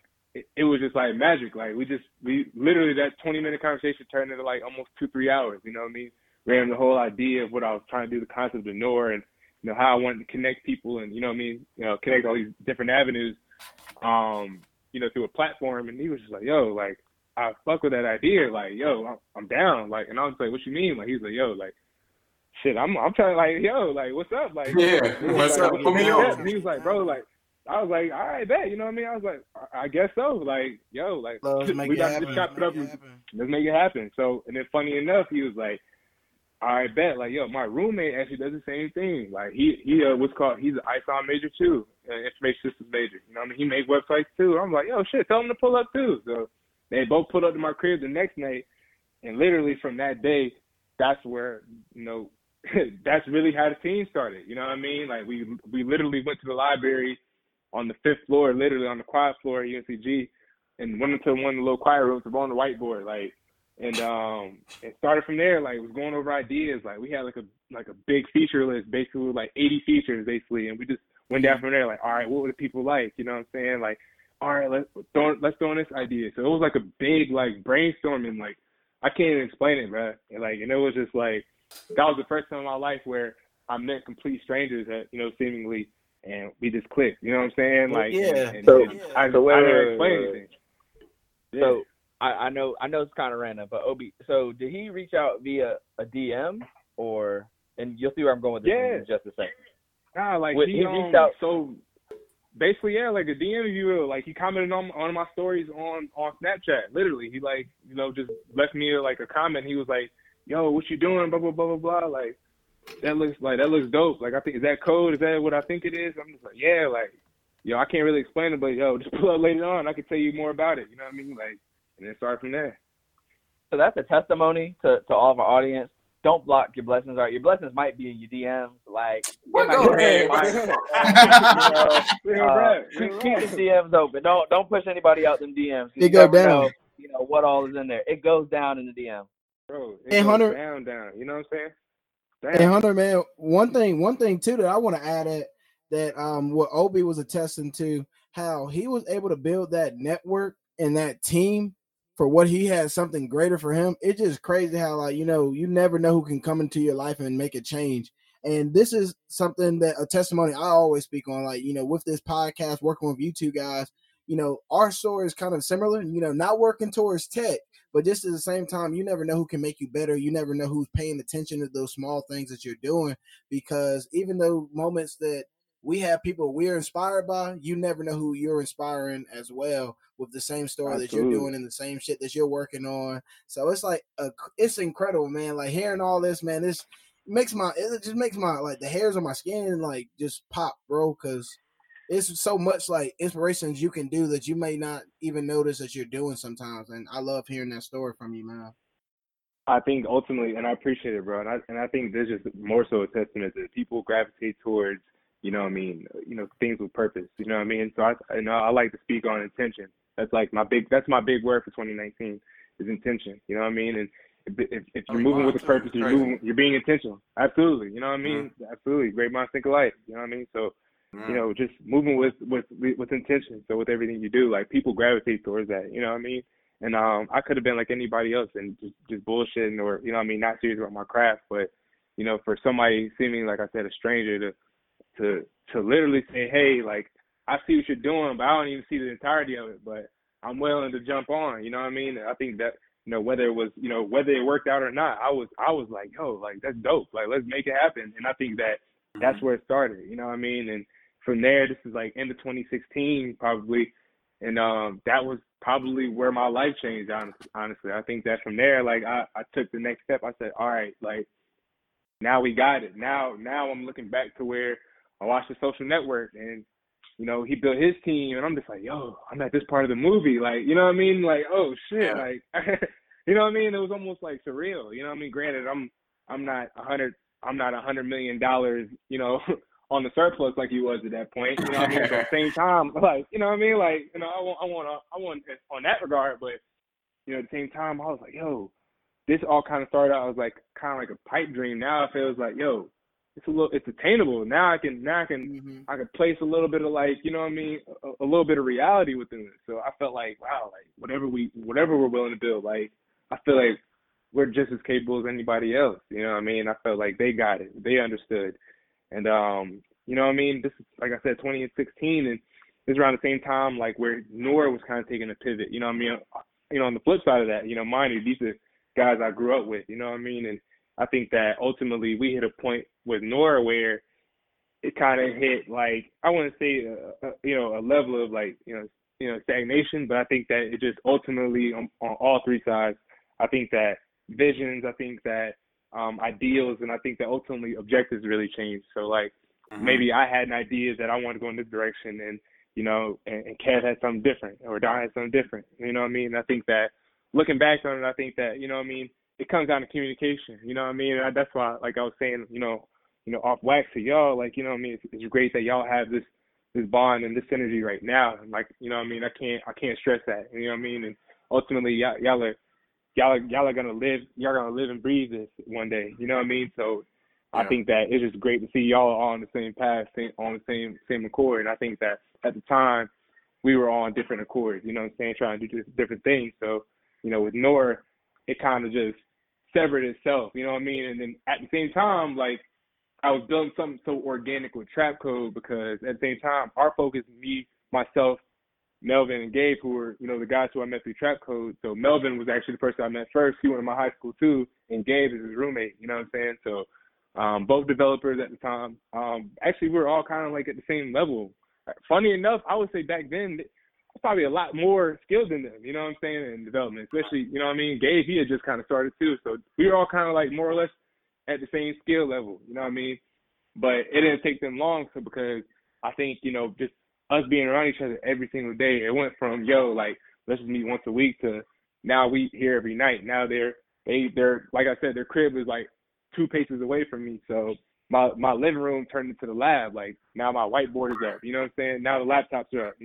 it was just like magic. Like we literally that 20-minute conversation turned into like almost 2-3 hours. You know what I mean? Ran the whole idea of what I was trying to do, the concept of Noir, and, you know, how I wanted to connect people and, you know what I mean? You know, connect all these different avenues. You know, through a platform, and he was just like, yo, like, I fuck with that idea, like, yo, I'm down, like, and I was like, what you mean? Like, he was like, yo, like, shit, I'm trying, like, yo, like, what's up? Like, yeah, what's up? He was like, bro, like, I was like, all right, bet. You know what I mean? I was like, I guess so. Like, yo, like, we got to just chop it up and let's make it happen. So, and then funny enough, he was like, all right, bet. Like, yo, my roommate actually does the same thing. Like, he what's called, he's an ISOM major too, information systems major. You know what I mean? He made websites too. I'm like, yo, shit, tell him to pull up too. So they both pulled up to my crib the next night, and literally from that day, that's where, you know, that's really how the team started. You know what I mean? Like, we literally went to the library on the fifth floor, literally on the choir floor at UNCG, and went into one of the little choir rooms to go on the whiteboard, like, and it started from there. Like, was going over ideas. Like, we had like a big feature list, basically with like 80 features, basically, and we just went down from there. Like, all right, what would the people like? You know what I'm saying? Like, all right, let's throw in this idea. So it was like a big like brainstorming. Like, I can't even explain it, bro. And, like, and it was just like, that was the first time in my life where I met complete strangers that, you know, seemingly, and we just clicked. You know what I'm saying? Like, yeah. I didn't explain anything. Yeah. So I know it's kind of random, but Obi, so did he reach out via a DM or? And you'll see where I'm going with this in just a second. Nah, like he reached out. So basically, yeah, like a DM, if you will. Like, he commented on one of my stories on Snapchat. Literally, he like, you know, just left me like a comment. He was like, "Yo, what you doing? Blah blah blah blah blah." Like, that looks dope. Like, I think, is that code? Is that what I think it is? I'm just like, yeah, like, yo, I can't really explain it, but yo, just pull up later on. I can tell you more about it. You know what I mean? Like, and then start from there. So that's a testimony to all of our audience. Don't block your blessings. Your blessings might be in your DMs. Like, we're going keep the DMs open. Don't push anybody out them DMs. They go down. Know, you know what all is in there. It goes down in the DM. Bro, it goes down. You know what I'm saying? Damn. And Hunter, man, one thing too that I want to add at that what Obi was attesting to, how he was able to build that network and that team for what he had something greater for him. It's just crazy how, like, you know, you never know who can come into your life and make a change. And this is something that a testimony I always speak on, like, you know, with this podcast, working with you two guys, you know, our story is kind of similar, you know, not working towards tech. But just at the same time, you never know who can make you better. You never know who's paying attention to those small things that you're doing, because even though moments that we have people we're inspired by, you never know who you're inspiring as well with the same story that you're doing and the same shit that you're working on. So it's like, it's incredible, man. Like, hearing all this, man, this makes it just makes my, like, the hairs on my skin, like, just pop, bro, because it's so much like inspirations you can do that you may not even notice that you're doing sometimes. And I love hearing that story from you, man. I think ultimately, and I appreciate it, bro. And I think this is more so a testament that people gravitate towards, you know what I mean? You know, things with purpose, you know what I mean? So I like to speak on intention. That's like my big word for 2019 is intention. You know what I mean? And if you're moving with a purpose, you're being intentional. Absolutely. You know what I mean? Mm-hmm. Absolutely. Great minds think alike. You know what I mean? So, you know, just moving with intention. So with everything you do, like, people gravitate towards that, you know what I mean? And I could have been like anybody else and just bullshitting or, you know what I mean, not serious about my craft. But, you know, for somebody seeming, like I said, a stranger to literally say, hey, like, I see what you're doing, but I don't even see the entirety of it, but I'm willing to jump on, you know what I mean? I think that, you know, whether it was, you know, whether it worked out or not, I was like, yo, like, that's dope. Like, let's make it happen. And I think that's where it started, you know what I mean? And from there, this is like end of 2016 probably, and that was probably where my life changed, honestly. I think that from there, like, I took the next step. I said, all right, like, now we got it. Now I'm looking back to where I watched The Social Network, and, you know, he built his team, and I'm just like, yo, I'm at this part of the movie. Like, you know what I mean? Like, oh, shit. Like, you know what I mean? It was almost like surreal. You know what I mean? Granted, I'm not $100 million, you know, on the surplus like he was at that point, you know what I mean? But at the same time, like, you know what I mean? Like, you know, I want on that regard, but, you know, at the same time, I was like, yo, this all kind of started out, I was like, kind of like a pipe dream. Now it feels like, yo, it's attainable. Now I can place a little bit of, like, you know what I mean? A little bit of reality within it. So I felt like, wow, like, whatever we're willing to build, like, I feel like we're just as capable as anybody else. You know what I mean? I felt like they got it. They understood. And, you know what I mean? This is, like I said, 2016, and it's around the same time, like, where Noir was kind of taking a pivot, you know what I mean? You know, on the flip side of that, you know, mind you, these are guys I grew up with, you know what I mean? And I think that ultimately we hit a point with Noir where it kind of hit, like, I wouldn't say, a level of, like, stagnation, but I think that it just ultimately on all three sides, I think that visions, I think that ideals, and I think that ultimately objectives really changed. So, like, maybe I had an idea that I wanted to go in this direction, and, and Kev had something different, or Don had something different, you know what I mean? I think that looking back on it, I think that, it comes down to communication, And that's why, like I was saying, off wax to y'all, like, it's great that y'all have this bond and this synergy right now. And like, I can't stress that, And ultimately y'all are gonna live and breathe this one day, So yeah. I think that it's just great to see y'all all on the same path, on the same accord. And I think that at the time we were all on different accords, trying to do different things. So, with Noir, it kind of just severed itself, And then at the same time, like, I was building something so organic with Trap Code because at the same time, our focus, me, myself, Melvin, and Gabe, who were, the guys who I met through Trap Code. So Melvin was actually the person I met first. He went to my high school too, and Gabe is his roommate, So both developers at the time, actually we were all kind of like at the same level. Funny enough, I would say back then, probably a lot more skilled than them, in development, especially, Gabe, he had just kind of started too. So we were all kind of like more or less at the same skill level, But it didn't take them long, so because I think, just us being around each other every single day, it went from, let's just meet once a week to now we here every night. Now they're like I said, their crib is like 2 paces away from me. So my living room turned into the lab. Like now my whiteboard is up, Now the laptops are up,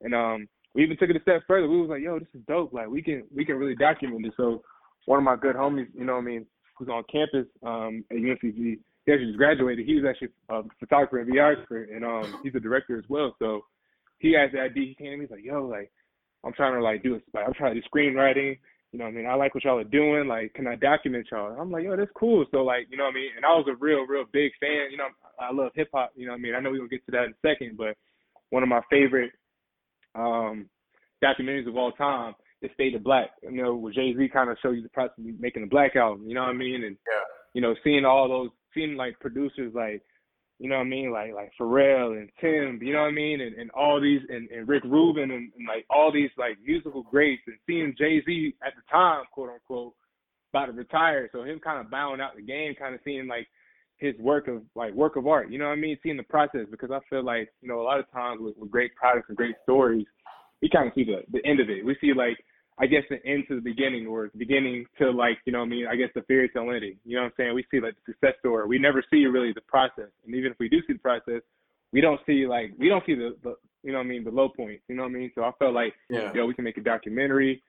And we even took it a step further. We was like, yo, this is dope. Like we can really document this. So one of my good homies, who's on campus at UNCG, he actually just graduated. He was actually a photographer and VR expert, and he's a director as well. So he has the idea. He came to me, he's like, yo, like I'm trying to do screenwriting. I like what y'all are doing. Like, can I document y'all? And I'm like, yo, that's cool. So like, And I was a real big fan. I love hip hop. I know we're gonna get to that in a second, but one of my favorite documentaries of all time, The State of Black, where Jay-Z kind of show you the process of making a Black album, And, seeing all those, seeing producers like, like Pharrell and Tim, And all these, and Rick Rubin, and like all these like musical greats, and seeing Jay-Z at the time, quote unquote, about to retire. So him kind of bowing out the game, kind of seeing like his work of art, seeing the process, because I feel like, a lot of times with great products and great stories, we kind of see the end of it. We see like, I guess the end to the beginning, or the beginning to like, I guess the fairy tale ending, We see like the success story. We never see really the process. And even if we do see the process, we don't see the the low point, So I felt like, we can make a documentary,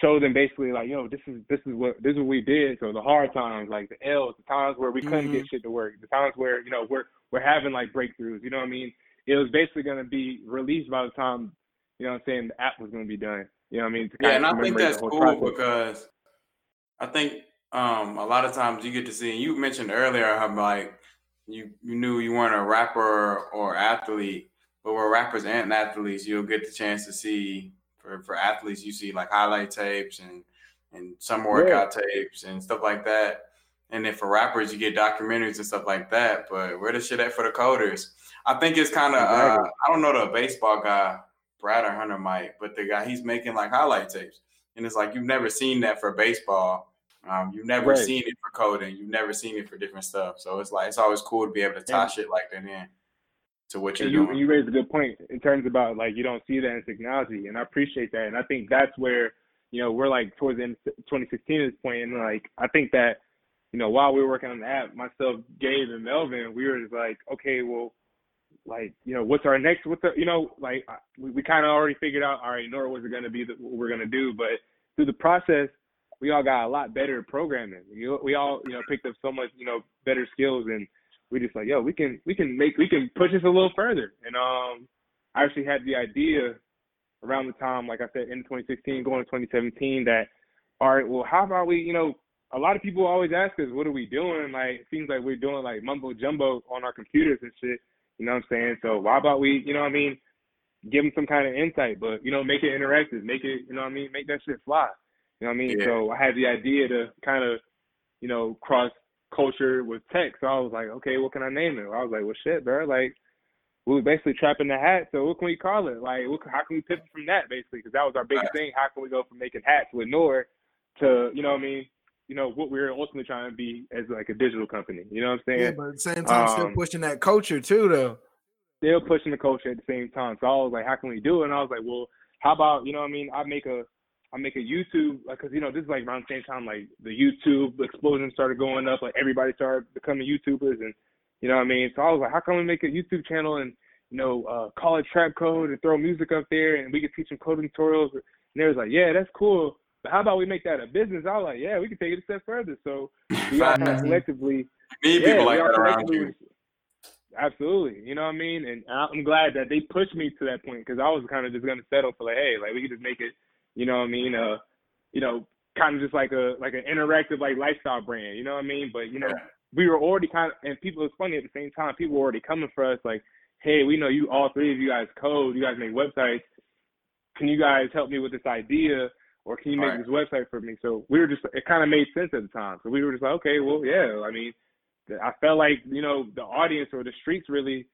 show them basically like, this is what we did. So the hard times, like the L's, the times where we couldn't get shit to work, the times where, we're having like breakthroughs, It was basically going to be released by the time, the app was going to be done. And I think that's cool process. Because I think a lot of times you get to see, and you mentioned earlier how like you knew you weren't a rapper or athlete, but we're rappers and athletes. You'll get the chance to see, for athletes, you see like highlight tapes and some workout tapes and stuff like that. And then for rappers, you get documentaries and stuff like that. But where the shit at for the coders? I think it's kind of, I don't know the baseball guy, Brad or Hunter might, but the guy, he's making like highlight tapes. And it's like, you've never seen that for baseball. You've never seen it for coding. You've never seen it for different stuff. So it's like, it's always cool to be able to tie shit like that in to what you're doing. You raised a good point in terms about like, you don't see that in technology. And I appreciate that. And I think that's where, we're like towards the end of 2016 at this point. And like, I think that, while we were working on the app, myself, Gabe, and Melvin, we were just like, okay, well, like, we kind of already figured out, all right, nor was it going to be what we're going to do. But through the process, we all got a lot better at programming. We all, picked up so much, better skills. And we just like, yo, we can push this a little further. And I actually had the idea around the time, like I said, in 2016, going to 2017, that, all right, well, how about we, a lot of people always ask us, what are we doing? Like, it seems like we're doing like mumbo jumbo on our computers and shit. So why about we, give them some kind of insight, but, make it interactive, make it, make that shit fly. So I had the idea to kind of, cross culture with tech. So I was like, okay, what can I name it? I was like, well, shit, bro. Like, we were basically trapping the hat. So what can we call it? Like, how can we pivot from that, basically? Because that was our biggest thing. How can we go from making hats with Noir to, you know what I mean, you know, what we were ultimately trying to be as like a digital company. You know what I'm saying? Yeah, but at the same time, still pushing that culture too, though. Still pushing the culture at the same time. So I was like, how can we do it? And I was like, well, how about, you know what I mean, I make a YouTube, because, you know, this is like around the same time, like the YouTube explosion started going up, like everybody started becoming YouTubers, and you know what I mean? So I was like, how can we make a YouTube channel and, you know, call it Trap Code and throw music up there and we could teach them coding tutorials? And they was like, yeah, that's cool, but how about we make that a business? I was like, yeah, we can take it a step further. So we all kind of collectively need people like that around you. Absolutely. You know what I mean? And I'm glad that they pushed me to that point, because I was kind of just going to settle for like, hey, like we could just make it, you know what I mean? You know, kind of just like an interactive, like, lifestyle brand, you know what I mean? But, you know, we were already kind of, and people, it's funny at the same time, people were already coming for us like, hey, we know you, all three of you guys code, you guys make websites. Can you guys help me with this idea? Or can you make this website for me? So we were just, it kind of made sense at the time. So we were just like, okay, well, yeah, I mean, I felt like, you know, the audience or the streets really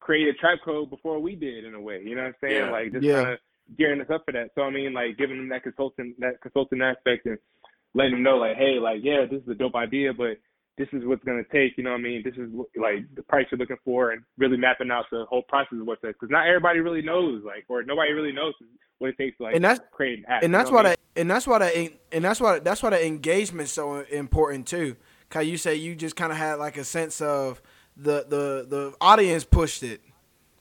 created Trap Code before we did, in a way, you know what I'm saying? Yeah. Like, just kind of gearing us up for that. So, I mean, like, giving them that consultant aspect and letting them know, like, hey, like, yeah, this is a dope idea, but this is what's going to take, you know what I mean? This is, like, the price you're looking for, and really mapping out the whole process of what's that. Because not everybody really knows, like, or nobody really knows what it takes to, like, create an app. And that's why the engagement's so important, too. Cause you say you just kind of had like a sense of the audience pushed it.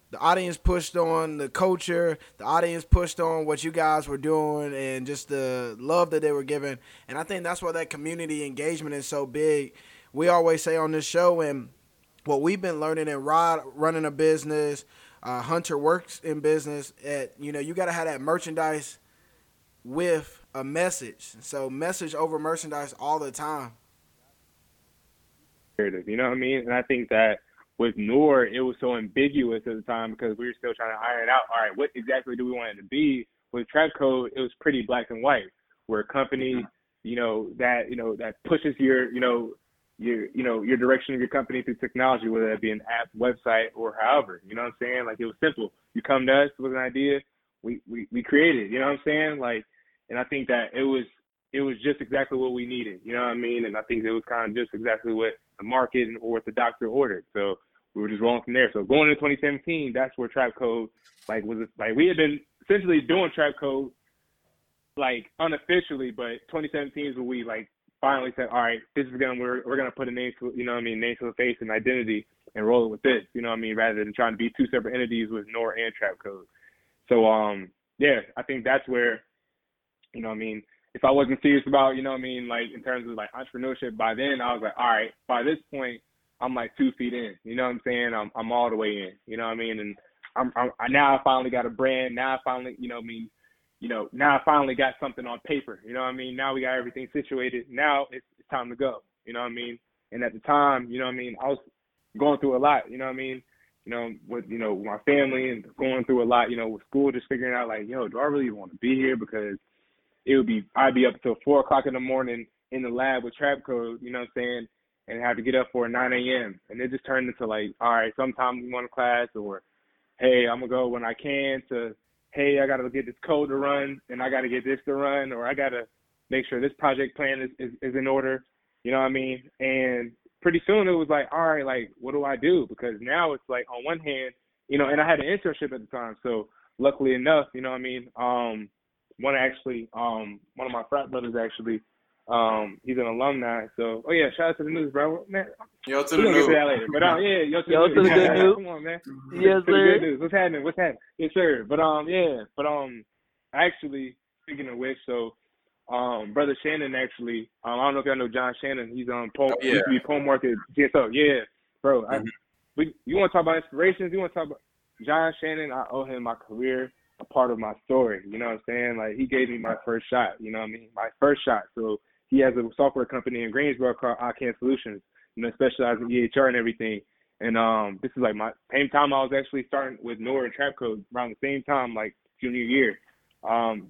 The audience pushed on the culture. The audience pushed on what you guys were doing and just the love that they were giving. And I think that's why that community engagement is so big. We always say on this show, and what we've been learning in Rod running a business, Hunter works in business, at, you know, you got to have that merchandise with a message. So message over merchandise all the time. You know what I mean? And I think that with Noir, it was so ambiguous at the time because we were still trying to iron out, all right, what exactly do we want it to be? With Trap Code, it was pretty black and white. We're a company, you know, that pushes your direction of your company through technology, whether that be an app, website, or however. You know what I'm saying? Like, it was simple. You come to us with an idea, we create it. You know what I'm saying? Like, and I think that it was just exactly what we needed. You know what I mean? And I think it was kind of just exactly what the market or what the doctor ordered. So we were just rolling from there. So going into 2017, that's where Trap Code, like, was like, we had been essentially doing Trap Code, like, unofficially, but 2017 is when we, like, finally said, all right, this is gonna, we're gonna put a name to, you know what I mean, name to the face and identity and roll it with this, you know what I mean, rather than trying to be two separate entities with Noir and Trap Code. So yeah, I think that's where, you know what I mean, if I wasn't serious about, you know what I mean, like, in terms of, like, entrepreneurship, by then I was like, all right, by this point, I'm, like, 2 feet in. You know what I'm saying? I'm all the way in. You know what I mean? And I now I finally got a brand. Now I finally, you know what I mean, you know, now I finally got something on paper. You know what I mean? Now we got everything situated. Now it's time to go. You know what I mean? And at the time, you know what I mean, I was going through a lot. You know what I mean? You know, with, you know, with my family and going through a lot, you know, with school, just figuring out, like, yo, do I really want to be here? Because it would be, I'd be up till 4 o'clock in the morning in the lab with Trap Code, you know what I'm saying, and have to get up for 9 a.m. And it just turned into, like, all right, sometime we want to class, or, hey, I'm going to go when I can, to, hey, I got to get this code to run, and I got to get this to run, or I got to make sure this project plan is in order, you know what I mean? And pretty soon it was like, all right, like, what do I do? Because now it's like, on one hand, you know, and I had an internship at the time, so luckily enough, you know what I mean, one of my frat brothers actually, he's an alumni. So, oh yeah, shout out to the news, bro. Man, yo, to the news. Get to that later. But yeah, yo to the good news. Come on, man. Yes, to the good news. What's happening? Yes, sir. But yeah. But actually, speaking of which, so, brother Shannon actually, I don't know if y'all know John Shannon. He's on used to be Poem Market GSO. Yeah, bro. Mm-hmm. You want to talk about inspirations? You want to talk about John Shannon? I owe him my career, a part of my story, you know what I'm saying? Like, he gave me my first shot, you know what I mean? My first shot. So he has a software company in Greensboro called I Can Solutions, you know, specializing in EHR and everything. And this is like my same time I was actually starting with Noir and Trap Code, around the same time, like junior year.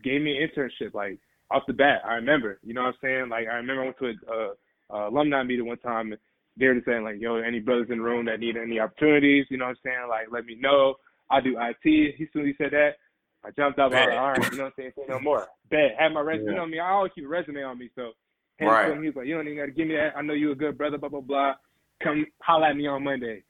Gave me an internship, like, off the bat, I remember, you know what I'm saying? Like, I remember I went to alumni meeting one time, and they were just saying, like, yo, any brothers in the room that need any opportunities, you know what I'm saying? Like, let me know. I do IT. He soon said that. I jumped up. I was like, all right, you know what I'm saying? Say no more. Bet. Had my resume on me. I always keep a resume on me. So, and so he was like, you don't even got to give me that. I know you a good brother, blah, blah, blah. Come holla at me on Monday.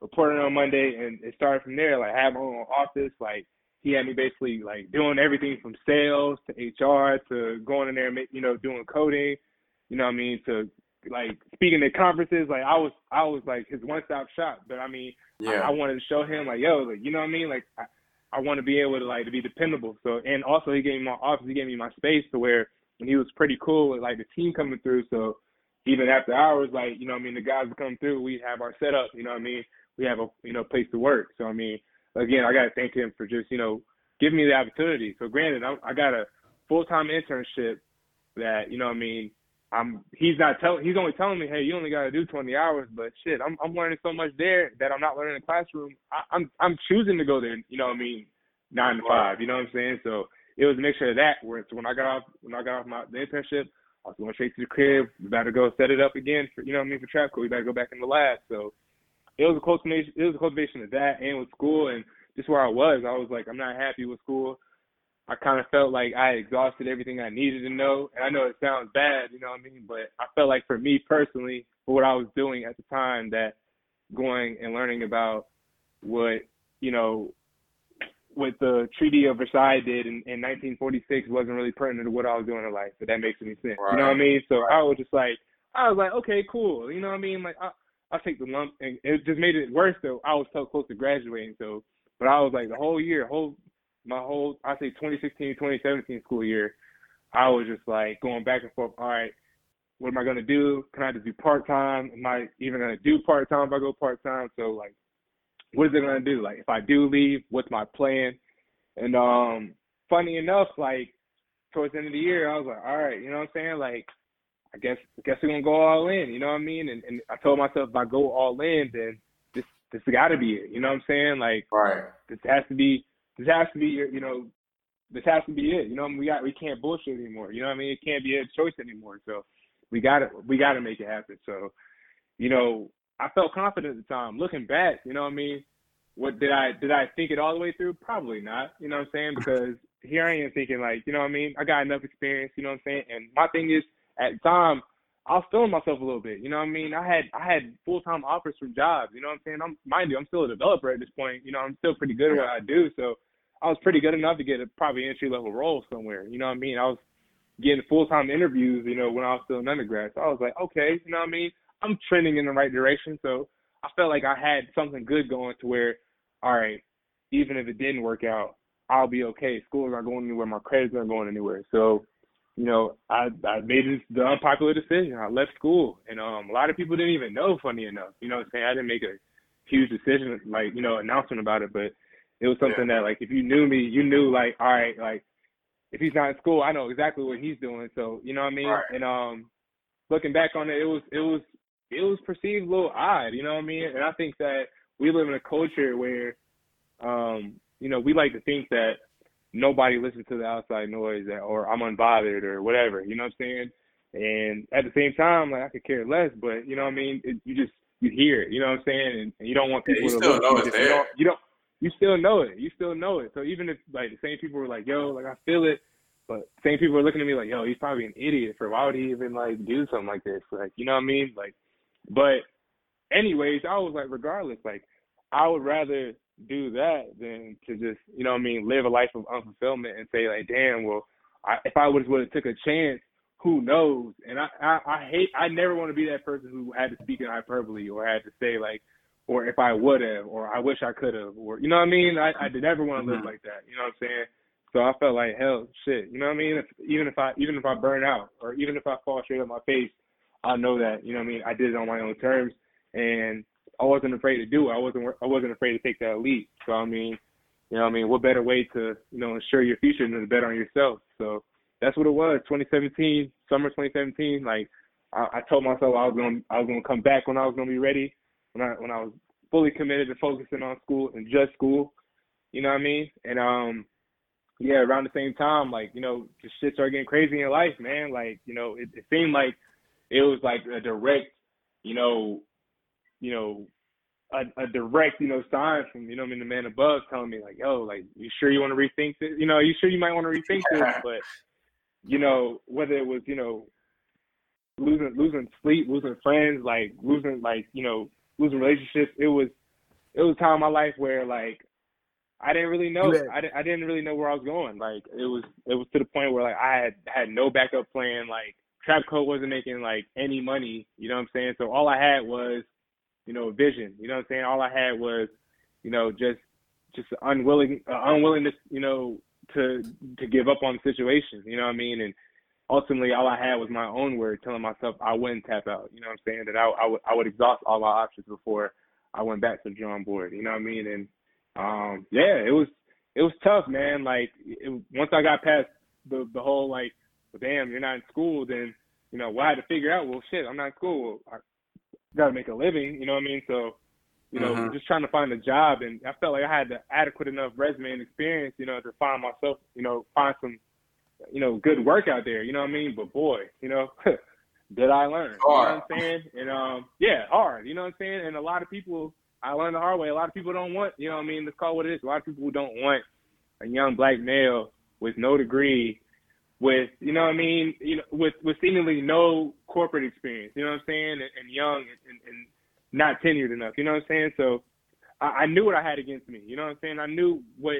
Reported on Monday, and it started from there. Like, I had my own office. Like, he had me basically, like, doing everything from sales to HR to going in there, and, you know, doing coding, you know what I mean, to, like, speaking at conferences. Like, I was like, his one-stop shop. But, I mean, I wanted to show him, like, yo, like, you know what I mean? Like, I want to be able to, like, to be dependable. So, and also he gave me my office. He gave me my space to where, and he was pretty cool with, like, the team coming through. So, even after hours, like, you know what I mean, the guys would come through. We have our setup, you know what I mean? We have a, you know, place to work. So, I mean, again, I got to thank him for just, you know, giving me the opportunity. So, granted, I got a full-time internship that, you know what I mean, he's only telling me, hey, you only got to do 20 hours, but shit, I'm learning so much there that I'm not learning in the classroom. I'm choosing to go there, you know what I mean, 9 to 5, you know what I'm saying? So, it was a mixture of that, where it's when I got off the internship, I was going straight to the crib, about to go set it up again for, you know what I mean, for Trap Code. We about to go back in the lab. So, It was a cultivation of that and with school and just where I was like, I'm not happy with school. I kind of felt like I exhausted everything I needed to know. And I know it sounds bad, you know what I mean? But I felt like for me personally, for what I was doing at the time, that going and learning about what, you know, what the Treaty of Versailles did in 1946 wasn't really pertinent to what I was doing in life, but that makes any sense. Right. You know what I mean? So I was like, okay, cool. You know what I mean? Like, I'll take the lump, and it just made it worse, though. I was so close to graduating, so, but I was like, the whole year, I say 2016, 2017 school year, I was just like going back and forth, all right, what am I going to do? Can I just do part-time? Am I even going to do part-time if I go part-time? So, like, what is it going to do? Like, if I do leave, what's my plan? And funny enough, like, towards the end of the year, I was like, all right, you know what I'm saying? Like, I guess we're going to go all in, you know what I mean? And I told myself, if I go all in, then this got to be it, you know what I'm saying? Like, this has to be it, you know what I mean? We can't bullshit anymore, you know what I mean? It can't be a choice anymore, so we got to make it happen. So, you know, I felt confident at the time. Looking back, you know what I mean? What did I think it all the way through? Probably not, you know what I'm saying? Because here I am thinking, like, you know what I mean? I got enough experience, you know what I'm saying? And my thing is, at the time, I was feeling myself a little bit. You know what I mean? I had full-time offers from jobs. You know what I'm saying? Mind you, I'm still a developer at this point. You know, I'm still pretty good at what I do. So I was pretty good enough to get a probably entry-level role somewhere. You know what I mean? I was getting full-time interviews, you know, when I was still an undergrad. So I was like, okay, you know what I mean? I'm trending in the right direction. So I felt like I had something good going to where, all right, even if it didn't work out, I'll be okay. School's not going anywhere. My credit's not going anywhere. So, you know, I made the unpopular decision. I left school, and a lot of people didn't even know, funny enough. You know what I'm saying? I didn't make a huge decision, like, you know, announcement about it, but it was something that, like, if you knew me, you knew, like, all right, like, if he's not in school, I know exactly what he's doing. So, you know what I mean? Right. And looking back on it, it was perceived a little odd, you know what I mean? And I think that we live in a culture where, you know, we like to think that nobody listens to the outside noise, or I'm unbothered or whatever, you know what I'm saying? And at the same time, like, I could care less, but you know what I mean? You hear it, you know what I'm saying? And you don't want people to look. You still know it. You still know it. So even if, like, the same people were like, yo, like, I feel it, but same people are looking at me like, yo, he's probably an idiot for why would he even, like, do something like this? Like, you know what I mean? Like, but anyways, I was like, regardless, like, I would rather do that than to just, you know what I mean, live a life of unfulfillment and say, like, damn, well, if I would have took a chance, who knows? And I never want to be that person who had to speak in hyperbole or had to say, like, or if I would have, or I wish I could have, or, you know what I mean? I did never want to live like that, you know what I'm saying? So I felt like, hell, shit, you know what I mean? Even if I burn out, or even if I fall straight on my face, I know that, you know what I mean, I did it on my own terms, and I wasn't afraid to do it. I wasn't afraid to take that leap. So, I mean, you know what I mean? What better way to, you know, ensure your future than to bet on yourself? So that's what it was. 2017, summer 2017. Like, I told myself I was gonna come back when I was gonna be ready. When I was fully committed to focusing on school and just school. You know what I mean? And around the same time, like, you know, just shit started getting crazy in life, man. Like, you know, it seemed like it was like a direct, a direct sign from, the man above telling me like, yo, like, you sure you want to rethink this? You sure you might want to rethink this? But, whether it was, losing sleep, losing friends, like losing, losing relationships, it was a time in my life where like, I didn't really know where I was going. Like it was to the point where like I had no backup plan. Like Trap Code wasn't making like any money. You know what I'm saying? So all I had was, vision. You know what I'm saying? All I had was, just unwillingness, to give up on the situation. You know what I mean? And ultimately, all I had was my own word, telling myself I wouldn't tap out. You know what I'm saying? That I would exhaust all my options before I went back to the drawing board. You know what I mean? And it was tough, man. Like once I got past the whole like, well, damn, you're not in school, then I had to figure out, well, shit, I'm not in school. I gotta make a living. You know what I mean? So just trying to find a job, and I felt like I had the adequate enough resume and experience, to find myself, find some, good work out there. You know what I mean? But boy, did I learn? Hard. You know what I'm saying? And hard. You know what I'm saying? And a lot of people. I learned the hard way. A lot of people don't want, let's call it what it is. A lot of people don't want a young black male with no degree, with, with seemingly no corporate experience, and young and not tenured enough, So I knew what I had against me, I knew what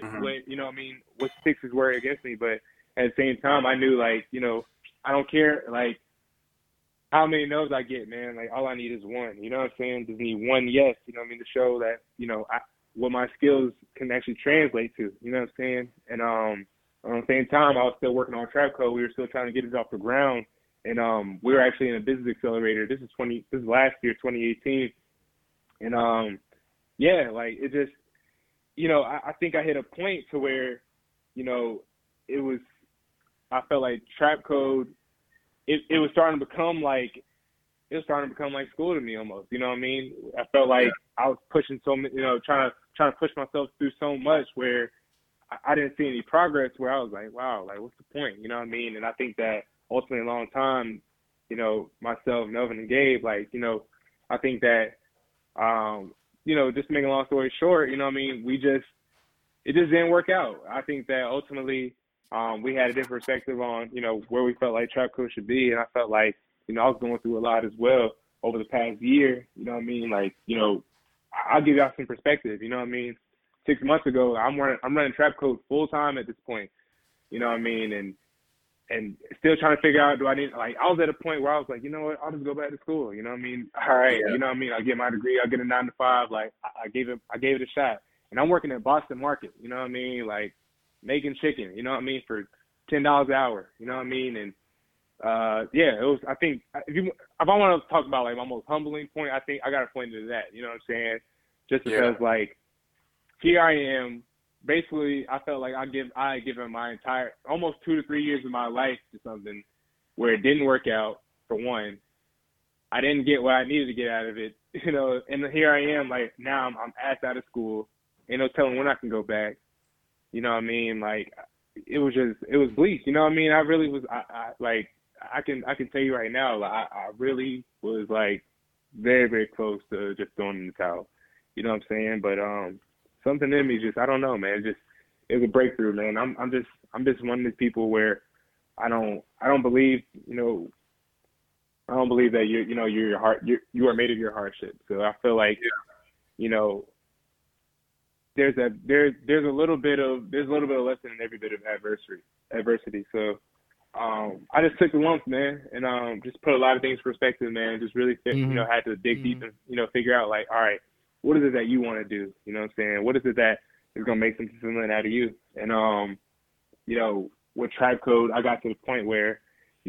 sixes were against me, but at the same time, I knew, I don't care, how many no's I get, man. Like all I need is one. You know what I'm saying? Just need one yes. You know what I mean? To show that what my skills can actually translate to. You know what I'm saying? And at the same time, I was still working on Trap Code. We were still trying to get it off the ground. And we were actually in a business accelerator. This is last year, 2018. And it just, I think I hit a point to where, I felt like Trap Code. It was starting to become like school to me almost. You know what I mean? I felt like I was pushing so much, trying to push myself through so much where I didn't see any progress. Where I was like, wow, like what's the point? You know what I mean? And I think that ultimately, a long time, myself, Melvin, and Gabe, I think that, just to make a long story short, we just, it just didn't work out. I think that ultimately. We had a different perspective on, where we felt like Trap Code should be. And I felt like, I was going through a lot as well over the past year. You know what I mean? Like, I'll give y'all some perspective. You know what I mean? 6 months ago, I'm running Trap Code full time at this point. You know what I mean? And still trying to figure out, do I need, I was at a point where I was like, you know what? I'll just go back to school. You know what I mean? All right. Yeah. You know what I mean? I'll get my degree. I'll get a 9-to-5. Like I gave it a shot, and I'm working at Boston Market. You know what I mean? Like, making chicken, for $10 an hour, and it was. I think if I want to talk about like my most humbling point, I think I got to point to that. You know what I'm saying? Just because here I am, basically I felt like I had given my entire almost 2 to 3 years of my life to something where it didn't work out. For one, I didn't get what I needed to get out of it, And here I am, like now I'm asked out of school, ain't no telling when I can go back. You know what I mean? Like, it was bleak. You know what I mean? I really was, I can tell you right now, like, I really was, like, very, very close to just throwing in the towel. You know what I'm saying? But something in me just, I don't know, man. It was a breakthrough, man. I'm just one of these people where I don't believe, I don't believe that you're your heart, you are made of your hardship. So I feel like, there's a little bit of lesson in every bit of adversity. So I just took the lumps, man, and just put a lot of things in perspective, man. Just really had to dig deep and figure out like, all right, what is it that you want to do? You know what I'm saying? What is it that is gonna make something out of you? And with Trap Code, I got to the point where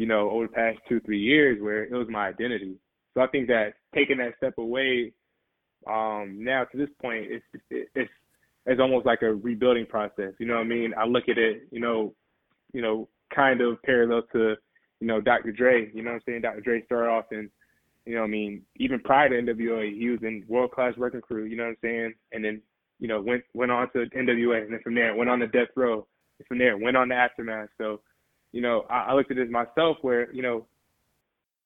over the past 2-3 years where it was my identity. So I think that taking that step away now to this point, it's almost like a rebuilding process. You know what I mean? I look at it, kind of parallel to, Dr. Dre. You know what I'm saying? Dr. Dre started off in, even prior to NWA, he was in World Class Record Crew. You know what I'm saying? And then, went on to NWA, and then from there went on to Death Row. And from there went on to Aftermath. So, I looked at it myself where,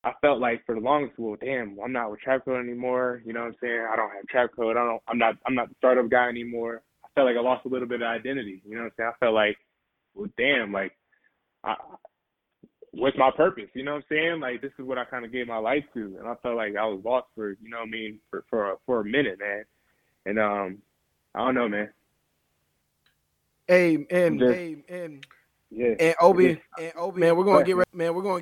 I felt like for the longest, well, damn, I'm not with Trap Code anymore. You know what I'm saying? I don't have Trap Code. I'm not the startup guy anymore. I felt like I lost a little bit of identity. You know what I'm saying? I felt like, well, damn, like, what's my purpose? You know what I'm saying? Like, this is what I kind of gave my life to. And I felt like I was lost for, you know what I mean, for a minute, man. And I don't know, man. And Obi, man, we're gonna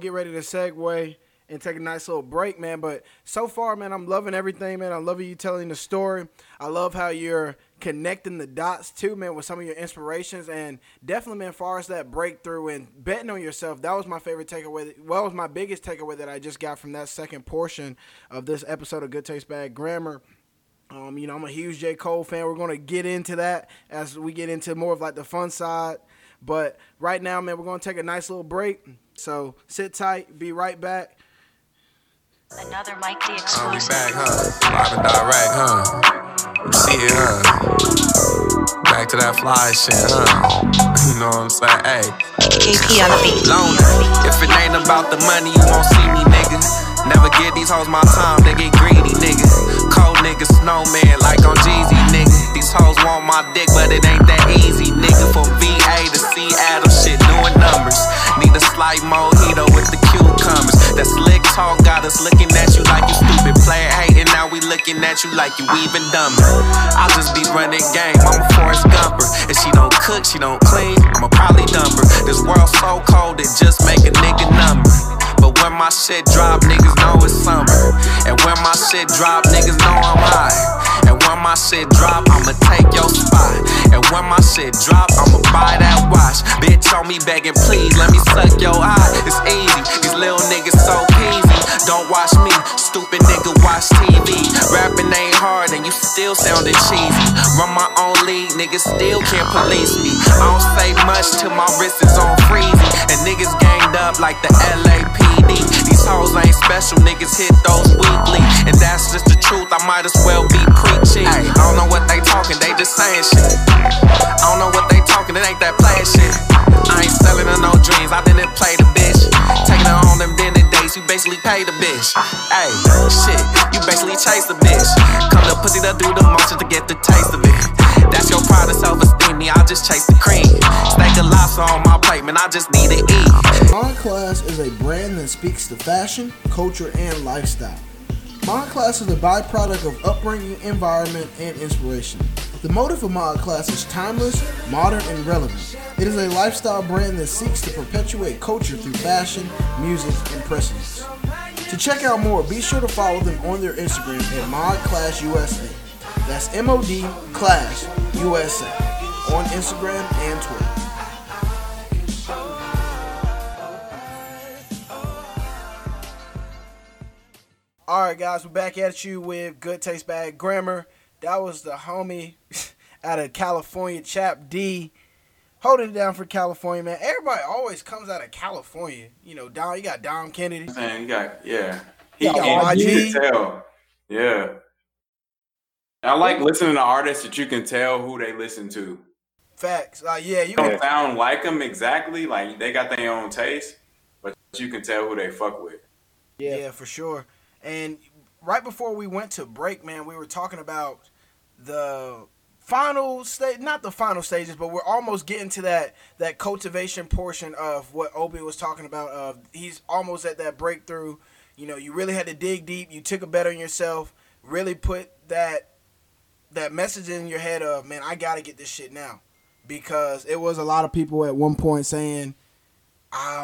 get ready to segue and take a nice little break, man. But so far, man, I'm loving everything, man. I love you telling the story. I love how you're connecting the dots too, man, with some of your inspirations, and definitely, man, as far as that breakthrough and betting on yourself, that was my favorite takeaway. Well, it was my biggest takeaway that I just got from that second portion of this episode of Good Taste Bad Grammar. You know, I'm a huge J. Cole fan. We're gonna get into that as we get into more of like the fun side. But right now, man, we're going to take a nice little break. So sit tight. Be right back. Another Mike the Explosion. We back, huh? Live and direct, huh? You see it, huh? Back to that fly shit, huh? You know what I'm saying? Hey. KP on the beat. Loner. If it ain't about the money, you won't see me, nigga. Never give these hoes my time. They get greedy, nigga. Cold nigga, snowman, like on Jeezy, nigga. These hoes want my dick, but it ain't that easy, nigga. For VA to see Adam shit doing numbers. Need a slight mojito with the cucumbers. That slick talk got us looking at you like you stupid. Player hating, now we looking at you like you even dumber. I'll just be running game, I'm a Forrest Gumper. If she don't cook, she don't clean, I'ma probably dump her. This world so cold, it just make a nigga number. But when my shit drop, niggas know it's summer. And when my shit drop, niggas know I'm high. And when my shit drop, I'ma take your spot. And when my shit drop, I'ma buy that watch. Bitch on me begging, please, let me suck your eye. It's easy, these little niggas so peasy. Don't watch me, stupid nigga, watch TV. Rapping ain't hard and you still sounding cheesy. Run my own league, niggas still can't police me. I don't say much till my wrist is on freezy. And niggas ganged up like the LAPD. These hoes ain't special, niggas hit those weekly. And that's just the truth, I might as well be preaching. Ay, I don't know what they talking, they just saying shit. I don't know what they talking, it ain't that playin' shit. I ain't selling her no dreams, I didn't play the bitch. Taking her on them dinner dates, you basically pay the bitch. Ay, shit, you basically chase the bitch. Come to pussy to do the motion to get the taste of it. That's your pride and self-esteem, me, I just chase the cream. Steak and lobster on my plate, man, I just need to eat. Monclass is a brand that speaks to fashion, culture, and lifestyle. Monclass is a byproduct of upbringing, environment, and inspiration. The motive of Monclass is timeless, modern, and relevant. It is a lifestyle brand that seeks to perpetuate culture through fashion, music, and precedence. To check out more, be sure to follow them on their Instagram at ModClassUSA. That's M-O-D Class USA on Instagram and Twitter. All right, guys, we're back at you with Good Taste Bad Grammar. That was the homie out of California, Chap D, holding it down for California, man. Everybody always comes out of California. You know, Dom, you got Dom Kennedy. Man, you got, yeah. You got YG. Tell. Yeah. I like listening to artists that you can tell who they listen to. Facts. Yeah, you don't sound like them exactly. Like, they got their own taste, but you can tell who they fuck with. Yeah, for sure. And right before we went to break, man, we were talking about the final stage, not the final stages, but we're almost getting to that cultivation portion of what Obi was talking about. He's almost at that breakthrough. You know, you really had to dig deep. You took a bet on yourself, really put that message in your head of, man, I got to get this shit now, because it was a lot of people at one point saying,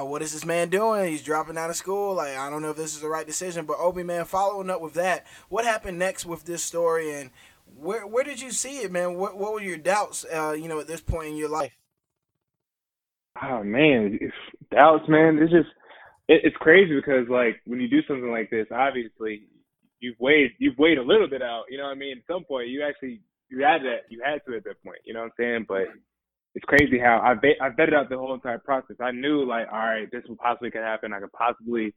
what is this man doing? He's dropping out of school. Like, I don't know if this is the right decision. But Obi, man, following up with that, what happened next with this story, and where did you see it, man? What were your doubts, you know, at this point in your life? Oh, man, doubts, man. It's just, it's crazy, because like, when you do something like this, obviously, you've weighed a little bit out, you know what I mean? At some point, you had to at that point, you know what I'm saying? But it's crazy how I vetted out the whole entire process. I knew, like, all right, this would possibly could happen. I could possibly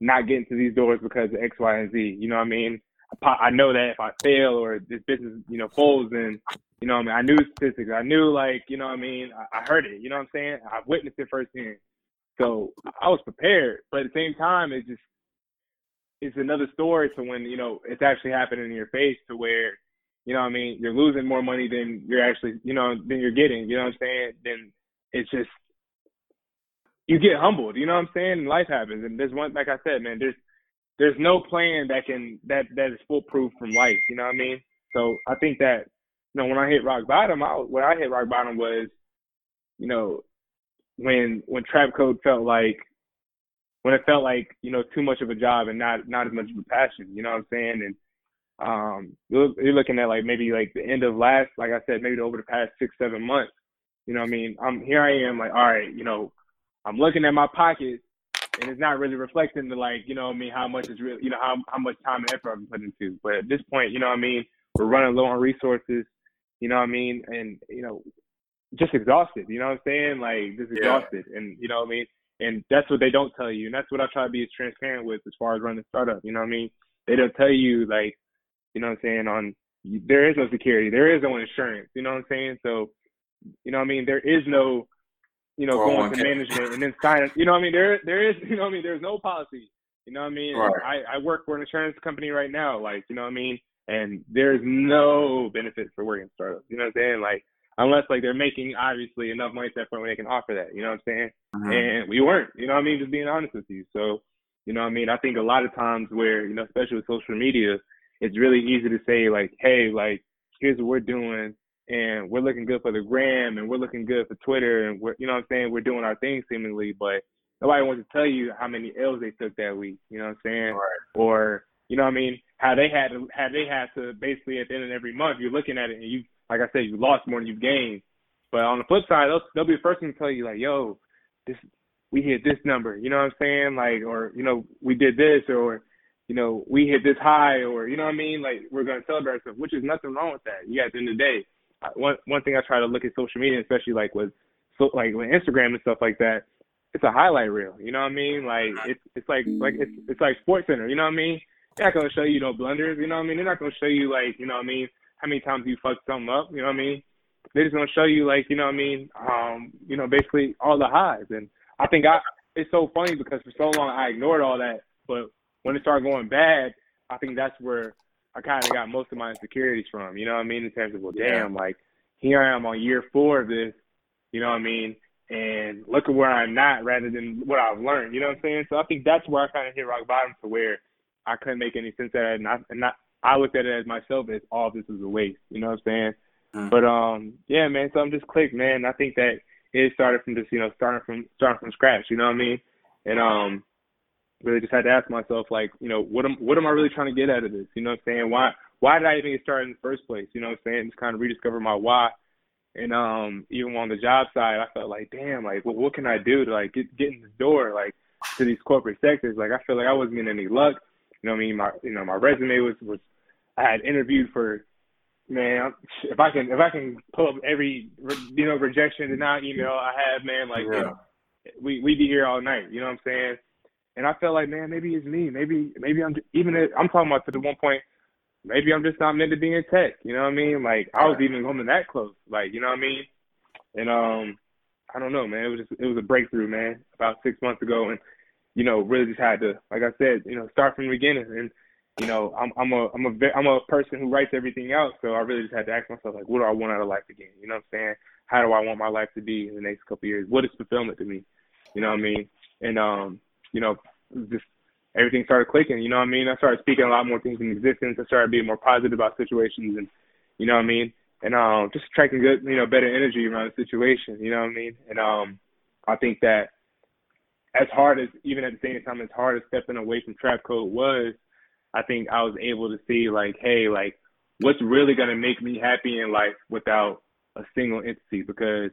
not get into these doors because of X, Y, and Z, you know what I mean? I know that if I fail or this business, you know, folds, then, you know what I mean? I knew statistics. I knew, like, you know what I mean? I heard it, you know what I'm saying? I've witnessed it firsthand. So I was prepared, but at the same time, it just, it's another story to when, you know, it's actually happening in your face to where, you know what I mean, you're losing more money than you're actually, you know, than you're getting, you know what I'm saying? Then it's just, you get humbled, you know what I'm saying? And life happens. And there's one, like I said, man, there's no plan that is foolproof from life, you know what I mean? So I think that, you know, when I hit rock bottom, was, you know, when Trap Code felt like, you know, too much of a job and not as much of a passion, you know what I'm saying? And you're looking at like maybe like the end of last, like I said, maybe over the past 6-7 months, you know what I mean? Here I am like, all right, you know, I'm looking at my pocket and it's not really reflecting the, like, you know what I mean, how much is really, you know, how much time and effort I'm putting into. But at this point, you know what I mean, we're running low on resources, you know what I mean? And, you know, just exhausted, you know what I'm saying? Like, just exhausted. Yeah. And, you know what I mean? And that's what they don't tell you. And that's what I try to be as transparent with as far as running a startup, you know what I mean? They don't tell you, like, you know what I'm saying, there is no security. There is no insurance, you know what I'm saying? So, you know what I mean? There is no, you know, going to management and then sign up. You know what I mean? There is, you know what I mean? There's no policy. You know what I mean? Right. I work for an insurance company right now, like, you know what I mean? And there's no benefit for working startups. You know what I'm saying? Like, unless, like, they're making, obviously, enough money at that point where they can offer that. You know what I'm saying? Mm-hmm. And we weren't. You know what I mean? Just being honest with you. So, you know what I mean? I think a lot of times where, you know, especially with social media, it's really easy to say, like, hey, like, here's what we're doing. And we're looking good for the gram. And we're looking good for Twitter. And, we're, you know what I'm saying? We're doing our thing, seemingly. But nobody wants to tell you how many L's they took that week. You know what I'm saying? Right. Or, you know what I mean? How they had to basically at the end of every month, you're looking at it and you, like I said, you lost more than you've gained. But on the flip side, they'll be the first one to tell you, like, yo, we hit this number, you know what I'm saying? Like, or, you know, we did this, or, you know, we hit this high, or, you know what I mean? Like, we're going to celebrate ourselves, which is nothing wrong with that. Yeah, at the end of the day, one thing I try to look at social media, especially like with Instagram and stuff like that, it's a highlight reel, you know what I mean? Like, it's like SportsCenter, you know what I mean? They're not going to show you no blunders, you know what I mean? They're not going to show you, like, you know what I mean, how many times you fucked something up, you know what I mean? They're just going to show you, like, you know what I mean, you know, basically all the highs. And I think it's so funny because for so long I ignored all that. But when it started going bad, I think that's where I kind of got most of my insecurities from, you know what I mean, in terms of, well, damn, like, here I am on year 4 of this, you know what I mean, and look at where I'm not rather than what I've learned, you know what I'm saying? So I think that's where I kind of hit rock bottom to where I couldn't make any sense of that, and I looked at it as myself as all this is a waste. You know what I'm saying? Mm-hmm. But yeah, man. So I'm just clicked, man. I think that it started from just, you know, starting from scratch. You know what I mean? And really just had to ask myself, like, you know, what am I really trying to get out of this? You know what I'm saying? Why did I even get started in the first place? You know what I'm saying? Just kind of rediscover my why. And even on the job side, I felt like, damn, like, what can I do to, like, get in the door, like, to these corporate sectors? Like, I feel like I wasn't getting any luck. You know what I mean? My resume was I had interviewed for, man, if I can pull up every, you know, rejection denial email I have, man, like, yeah, you know, we'd be here all night. You know what I'm saying? And I felt like, man, maybe it's me. Maybe I'm just, I'm talking about to the one point, maybe I'm just not meant to be in tech. You know what I mean? Like, I was even coming that close. Like, you know what I mean? And I don't know, man. It was a breakthrough, man, about 6 months ago, and, you know, really just had to, like I said, you know, start from the beginning. And, you know, I'm a person who writes everything out. So I really just had to ask myself, like, what do I want out of life again? You know what I'm saying? How do I want my life to be in the next couple of years? What is fulfillment to me? You know what I mean? And, you know, just everything started clicking. You know what I mean? I started speaking a lot more things in existence. I started being more positive about situations, and, you know what I mean? And just attracting good, you know, better energy around the situation. You know what I mean? And I think that, as hard as, even at the same time, as hard as stepping away from Trap Code was, I think I was able to see, like, hey, like, what's really going to make me happy in life without a single entity? Because,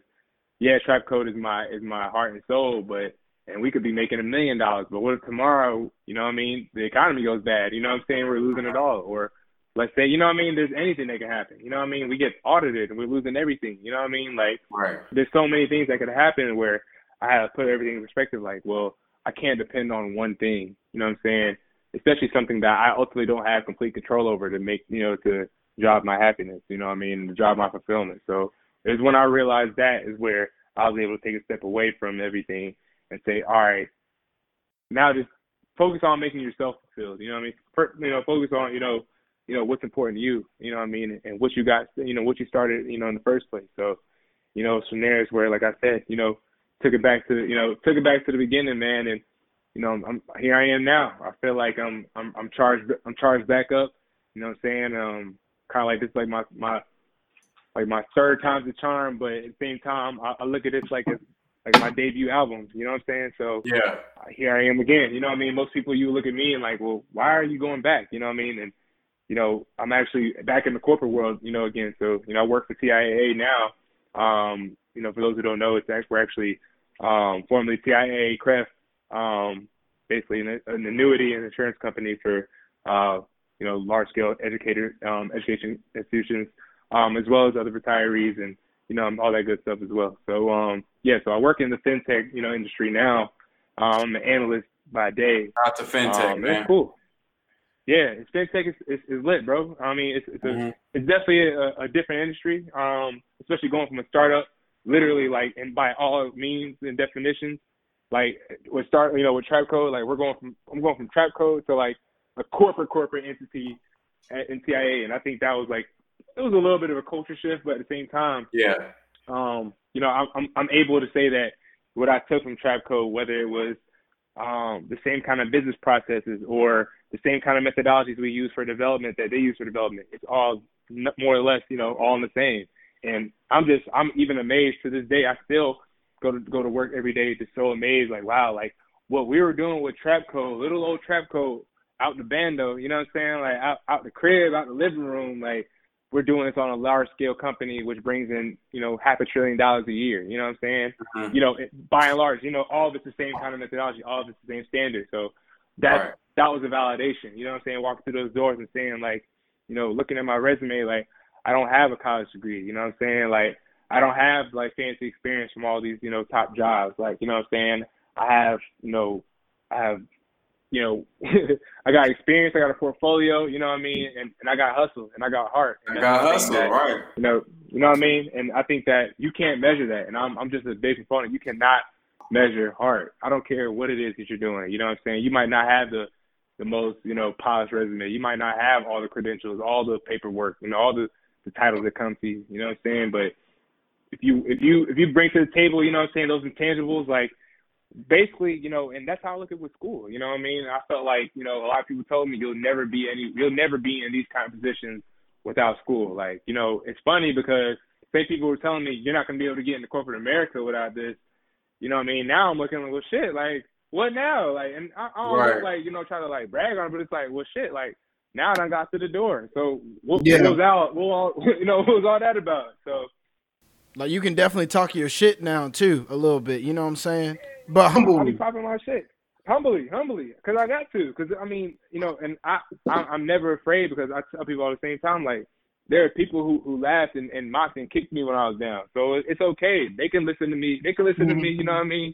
yeah, Trap Code is my heart and soul, but, and we could be making $1 million, but what if tomorrow, you know what I mean, the economy goes bad, you know what I'm saying, we're losing it all, or let's say, you know what I mean, there's anything that can happen, you know what I mean, we get audited and we're losing everything, you know what I mean, like, right, there's so many things that could happen where I had to put everything in perspective, like, well, I can't depend on one thing, you know what I'm saying? Especially something that I ultimately don't have complete control over to make, you know, to drive my happiness, you know what I mean, to drive my fulfillment. So it's when I realized that is where I was able to take a step away from everything and say, all right, now just focus on making yourself fulfilled. You know what I mean? Focus on, what's important to you, you know what I mean? And what you got, what you started, in the first place. So, from there is where, like I said, took it back to the beginning, man. And, I'm here I am now. I feel like I'm charged back up. You know what I'm saying? Kind of like this, like my third time's the charm, but at the same time, I look at this like my debut album. You know what I'm saying? So yeah, here I am again. You know what I mean? Most people, you look at me and like, well, why are you going back? You know what I mean? And I'm actually back in the corporate world. Again. So I work for TIAA now. For those who don't know, we're actually formerly TIAA CREF, basically an annuity and insurance company for large scale education institutions, as well as other retirees and all that good stuff as well. So so I work in the fintech industry now. I'm an analyst by day. Not the fintech, man. It's cool. Yeah, fintech is lit, bro. I mean, it's definitely a different industry, especially going from a startup, literally and by all means and definitions, with Trap Code, I'm going from Trap Code to a corporate entity in TIAA, and I think that was it was a little bit of a culture shift, but at the same time, I'm able to say that what I took from Trap Code, whether it was the same kind of business processes or the same kind of methodologies we use for development that they use for development, it's all more or less, all in the same. And I'm even amazed to this day. I still go to work every day just so amazed, wow, what we were doing with Trap Code, little old Trap Code, out the bando, you know what I'm saying? Out the crib, out the living room, we're doing this on a large scale company, which brings in, $500 billion a year. You know what I'm saying? Mm-hmm. By and large, all of it's the same kind of methodology, all of it's the same standard. So that was a validation, you know what I'm saying? Walking through those doors and saying looking at my resume, I don't have a college degree, you know what I'm saying? I don't have fancy experience from all these, top jobs. You know what I'm saying? I have I got experience, I got a portfolio, you know what I mean? And I got hustle and I got heart. And I got hustle, right. You know what I mean? And I think that you can't measure that. And I'm just a big proponent. You cannot measure heart. I don't care what it is that you're doing. You know what I'm saying? You might not have the most, polished resume. You might not have all the credentials, all the paperwork, all the titles that come to you. You know what I'm saying? But if you bring to the table, you know what I'm saying, those intangibles, basically, and that's how I look at with school. You know what I mean? I felt like, a lot of people told me you'll never be in these kind of positions without school. It's funny because same people were telling me you're not going to be able to get into corporate America without this. You know what I mean? Now I'm looking like, well, shit, what now? And I don't right. Try to brag on it, but it's well, shit, now I got through the door. So what was out? What was all that about? So. You can definitely talk your shit now too, a little bit. You know what I'm saying? But humbly, I be popping my shit. Humbly, because I got to. Because and I'm never afraid because I tell people all the same time, there are people who laughed and mocked and kicked me when I was down. So it's okay. They can listen to me. You know what I mean?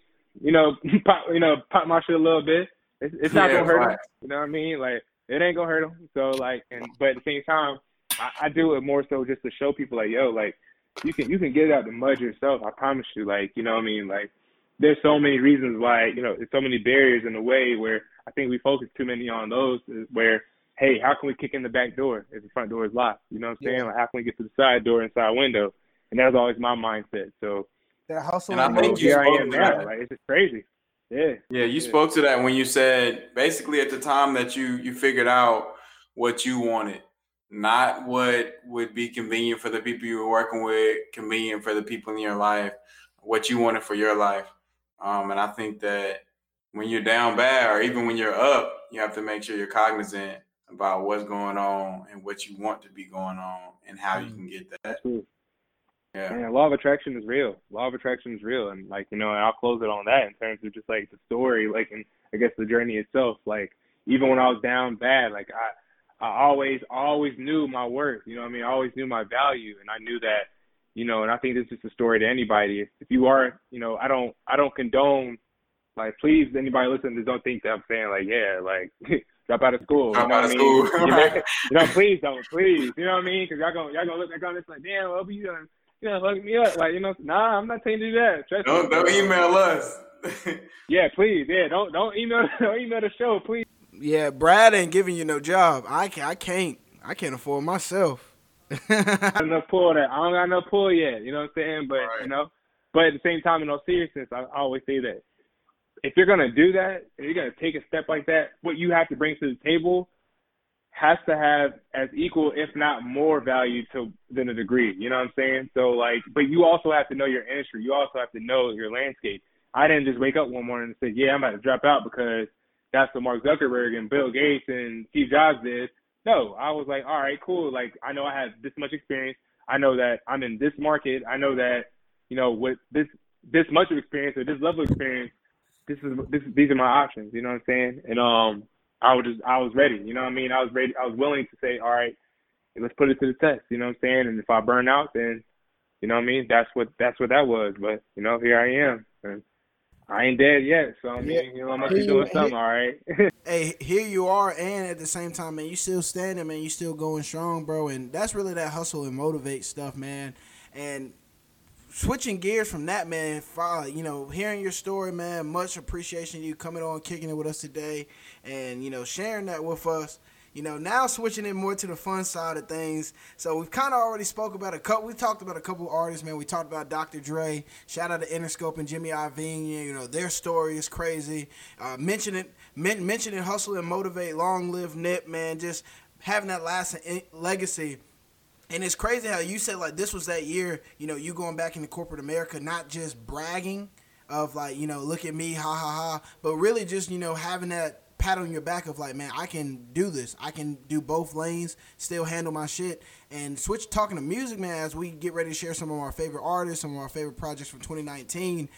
Pop my shit a little bit. It's not gonna hurt them. You know what I mean? It ain't gonna hurt them. So but at the same time, I do it more so just to show people you can get it out the mud yourself. I promise you. There's so many reasons why, there's so many barriers in the way where I think we focus too many on those where, hey, how can we kick in the back door if the front door is locked? You know what I'm saying? Yeah. How can we get to the side door and side window? And that was always my mindset. So that hustle, and I think here I am now. It's just crazy. Yeah. Yeah, you spoke to that when you said basically at the time that you figured out what you wanted, not what would be convenient for the people you were working with, convenient for the people in your life, what you wanted for your life. And I think that when you're down bad or even when you're up, you have to make sure you're cognizant about what's going on and what you want to be going on and how you can get that. Absolutely. Yeah. Man, law of attraction is real. And and I'll close it on that in terms of just the story, and I guess the journey itself. Even when I was down bad, I always knew my worth. You know what I mean? I always knew my value. And I knew that, and I think this is a story to anybody. If you are, I don't condone, please, anybody listening, don't think that I'm saying, drop out of school. Drop out of school. Please don't. You know what I mean? Because y'all gonna look back on this damn, Obi, you done fucked me up. Nah, I'm not saying to do that. Trust me. Don't email us. Yeah, please. Yeah, don't email the show, please. Yeah, Brad ain't giving you no job. I can't afford myself. I don't enough pull that. I don't got enough pull yet. You know what I'm saying? But right. You know, but at the same time, in all seriousness, I always say that if you're gonna do that, if you're gonna take a step like that, what you have to bring to the table has to have as equal, if not more, value than a degree. You know what I'm saying? So like, but you also have to know your industry. You also have to know your landscape. I didn't just wake up one morning and say, yeah, I'm about to drop out because that's what Mark Zuckerberg and Bill Gates and Steve Jobs did. No, I was like, all right, cool. Like, I know I have this much experience. I know that I'm in this market. I know that, you know, with this much of experience or this level of experience, these are my options. You know what I'm saying? And I was ready. You know what I mean? I was ready. I was willing to say, all right, let's put it to the test. You know what I'm saying? And if I burn out, then, you know what I mean? That's what that was. But, you know, here I am. And I ain't dead yet, so I mean, you know, I must be doing something, all right. Hey, here you are, and at the same time, man, you still standing, man, you still going strong, bro, and that's really that hustle and motivate stuff, man. And switching gears from that, man, you know, hearing your story, man, much appreciation you coming on, kicking it with us today, and, you know, sharing that with us. You know, now switching it more to the fun side of things. So we've kind of already talked about a couple artists, man. We talked about Dr. Dre. Shout out to Interscope and Jimmy Iovine. You know, their story is crazy. Mentioning Hustle and Motivate, Long Live Nip, man. Just having that lasting legacy. And it's crazy how you said, like, this was that year, you know, you going back into corporate America, not just bragging of, like, you know, look at me, ha, ha, ha. But really just, you know, having that pat on your back of like, man, I can do this. I can do both lanes, still handle my shit. And switch talking to music, man, as we get ready to share some of our favorite artists, some of our favorite projects from 2019.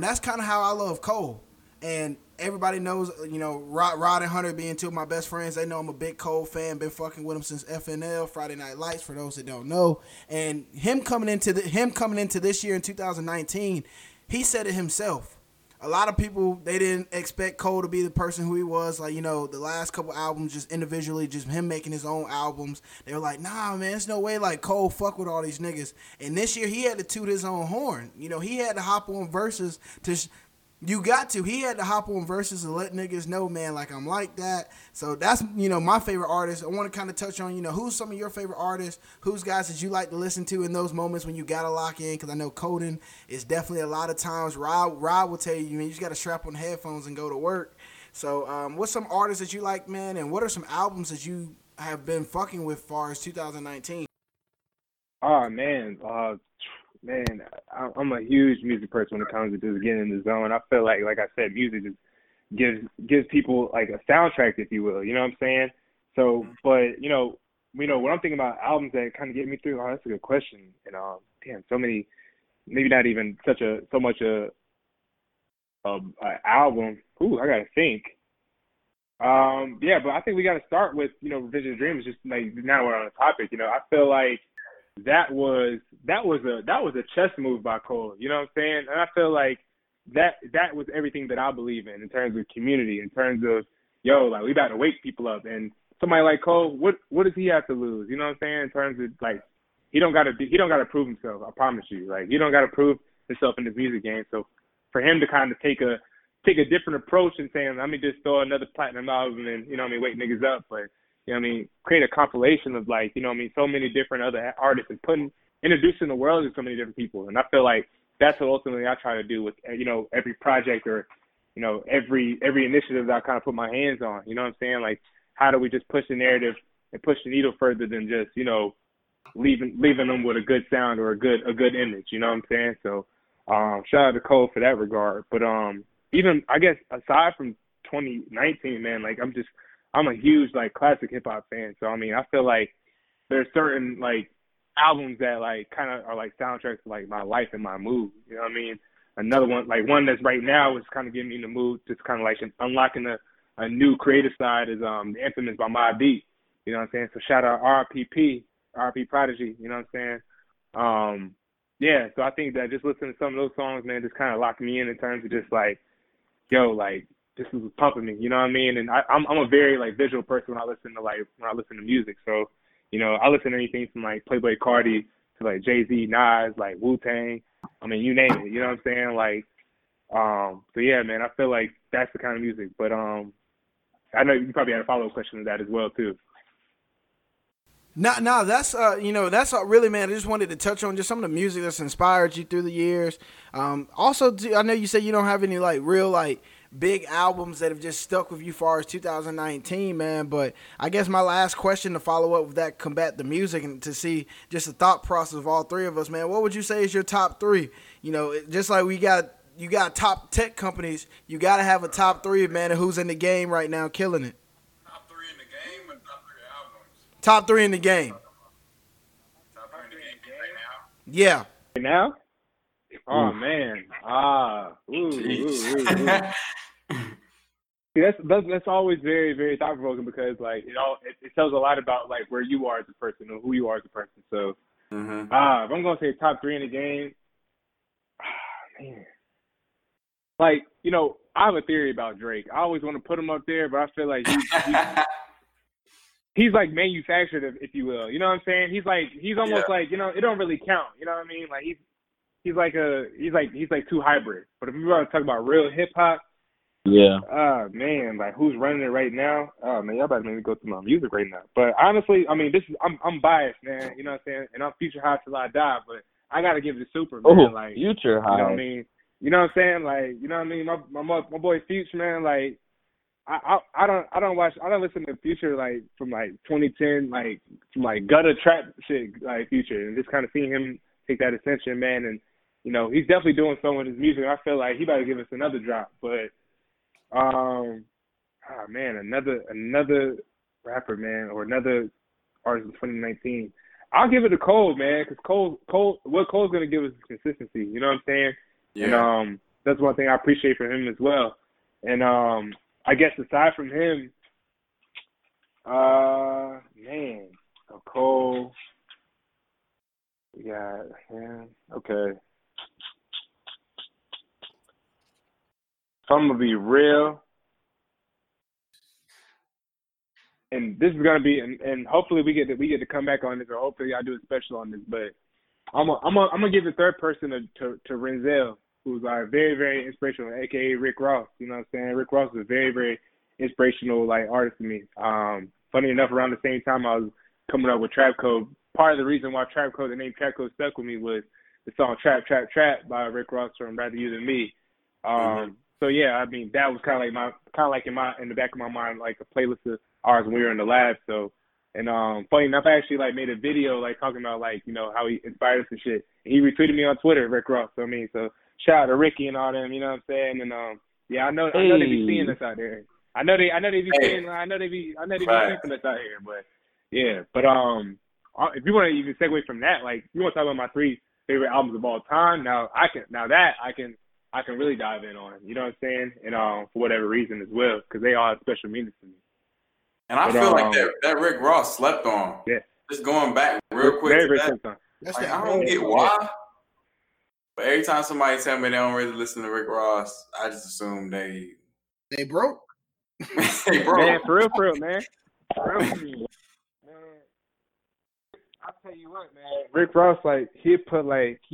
That's kind of how I love Cole. And everybody knows, you know, Rod and Hunter being two of my best friends. They know I'm a big Cole fan. Been fucking with him since FNL, Friday Night Lights, for those that don't know. And him coming into this year in 2019, he said it himself. A lot of people, they didn't expect Cole to be the person who he was. Like, you know, the last couple albums, just individually, just him making his own albums. They were like, nah, man, there's no way, like, Cole fuck with all these niggas. And this year, he had to toot his own horn. You know, he had to hop on Versus to... He had to hop on Versus and let niggas know, man, like, I'm like that. So that's, you know, my favorite artist. I want to kind of touch on, you know, who's some of your favorite artists, who's guys that you like to listen to in those moments when you got to lock in, because I know coding is definitely a lot of times. Rod will tell you, man, you just got to strap on headphones and go to work. So what's some artists that you like, man, and what are some albums that you have been fucking with far as 2019? Oh, man, Man, I'm a huge music person when it comes to just getting in the zone. I feel like I said, music just gives people like a soundtrack, if you will. You know what I'm saying? So, but you know, when I'm thinking about albums that kind of get me through, oh, that's a good question. And damn, so many, maybe not even so much a album. Ooh, I gotta think. Yeah, but I think we gotta start with, you know, Revision of Dreams. Just like now we're on a topic. You know, I feel like that was a chess move by Cole, you know what I'm saying? And I feel like that was everything that I believe in terms of community, in terms of, yo, like, we about to wake people up. And somebody like Cole, what does he have to lose? You know what I'm saying? In terms of, like, he don't gotta prove himself. I promise you, like, he don't gotta prove himself in this music game. So for him to kind of take a different approach and saying, let me just throw another platinum album and, you know what I mean, wake niggas up, but, you know what I mean, create a compilation of, like, you know what I mean, so many different other artists and introducing the world to so many different people. And I feel like that's what ultimately I try to do with, you know, every project or, you know, every initiative that I kind of put my hands on. You know what I'm saying? Like, how do we just push the narrative and push the needle further than just, you know, leaving them with a good sound or a good image. You know what I'm saying? So shout out to Cole for that regard. But even, I guess, aside from 2019, man, like, I'm a huge, like, classic hip-hop fan. So, I mean, I feel like there's certain, like, albums that, like, kind of are, like, soundtracks to, like, my life and my mood. You know what I mean? Another one, like, one that's right now is kind of getting me in the mood, just kind of, like, unlocking a new creative side is The Infamous by Mobb Deep. You know what I'm saying? So, shout out R.I.P. Prodigy. You know what I'm saying? Yeah, so I think that just listening to some of those songs, man, just kind of locked me in terms of just, like, yo, like, this is what's pumping me, you know what I mean? And I'm a very, like, visual person when I listen to music. So, you know, I listen to anything from, like, Playboi Carti to, like, Jay-Z, Nas, like, Wu-Tang. I mean, you name it, you know what I'm saying? Like, So yeah, man, I feel like that's the kind of music. But I know you probably had a follow-up question to that as well too. No, that's that's really, man. I just wanted to touch on just some of the music that's inspired you through the years. Also, too, I know you said you don't have any like real like big albums that have just stuck with you far as 2019, man. But I guess my last question to follow up with that, combat the music, and to see just the thought process of all three of us, man. What would you say is your top three? You know, just like you got top tech companies, you got to have a top three, man. Of who's in the game right now, killing it. Top three in the game. Top three in the game right now? Yeah. Right now? Oh, man. See, that's always very, very thought-provoking because, like, it tells a lot about, like, where you are as a person or who you are as a person. So, if I'm going to say top three in the game, man. Like, you know, I have a theory about Drake. I always want to put him up there, but I feel like he's like manufactured, if you will. You know what I'm saying? He's almost like, you know, it don't really count. You know what I mean? Like he's like too hybrid. But if we were to talk about real hip hop, man, like who's running it right now? Oh man, y'all about to make me go through my music right now. But honestly, I mean, I'm biased, man. You know what I'm saying? And I'm Future high till I die, but I gotta give it to Super, man. Ooh, like Future high. You know what I mean? You know what I'm saying? Like, you know what I mean? My boy Future, man, like. I don't listen to Future like from like 2010 like from like gutter trap shit like Future, and just kind of seeing him take that ascension, man. And you know he's definitely doing something with his music. I feel like he about to give us another drop, but another rapper, man, or another artist in 2019. I'll give it to Cole, man, because Cole's gonna give us is consistency. You know what I'm saying? Yeah. And that's one thing I appreciate from him as well. And I guess aside from him, Cole, okay. If I'm gonna be real, and this is gonna be, and hopefully we get to come back on this, or hopefully I do a special on this. But I'm gonna give the third person to Renzel, who's like very, very inspirational, aka Rick Ross. You know what I'm saying? Rick Ross is a very, very inspirational like artist to me. Funny enough, around the same time I was coming up with Trap Code. Part of the reason why Trap Code, the name Trap Code stuck with me was the song Trap, Trap, Trap by Rick Ross from Rather You Than Me. So yeah, I mean that was kind of like in the back of my mind, like a playlist of ours when we were in the lab. So and funny enough, I actually like made a video like talking about like, you know, how he inspired us and shit. And he retweeted me on Twitter, Rick Ross. So I mean, so shout out to Ricky and all them, you know what I'm saying? And I know they be seeing us out there. I know they be seeing us out here, but yeah. But if you want to even segue from that, like you want to talk about my three favorite albums of all time, now I can really dive in on, you know what I'm saying? And for whatever reason as well, because they all have special meanings to me. And I feel like that Rick Ross slept on. Yeah. Just going back real quick. I don't get why. Yeah. But every time somebody tell me they don't really listen to Rick Ross, I just assume they broke. They broke. Man, for real, man. For real, man. I tell you what, man. Rick Ross, like he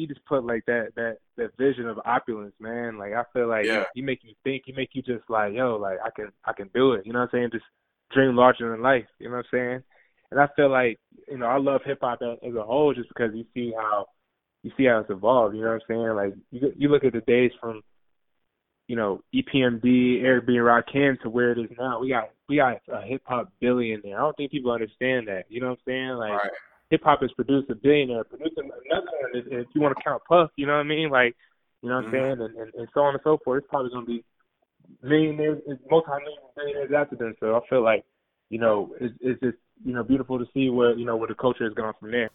just put that vision of opulence, man. Like I feel like he make you think, he make you just like, yo, like I can do it. You know what I'm saying? Just dream larger than life. You know what I'm saying? And I feel like, you know, I love hip hop as a whole just because you see how it's evolved, you know what I'm saying? Like, you look at the days from, you know, EPMD, Eric B. and Rakim to where it is now. We got a hip-hop billionaire. I don't think people understand that, you know what I'm saying? Like, right. Hip-hop has produced a billionaire, producing another one, if you want to count Puff, you know what I mean? Like, you know what I'm saying? And so on and so forth. It's probably going to be millionaires, multi-millionaires after them. So I feel like, you know, it's just, you know, beautiful to see where the culture has gone from there.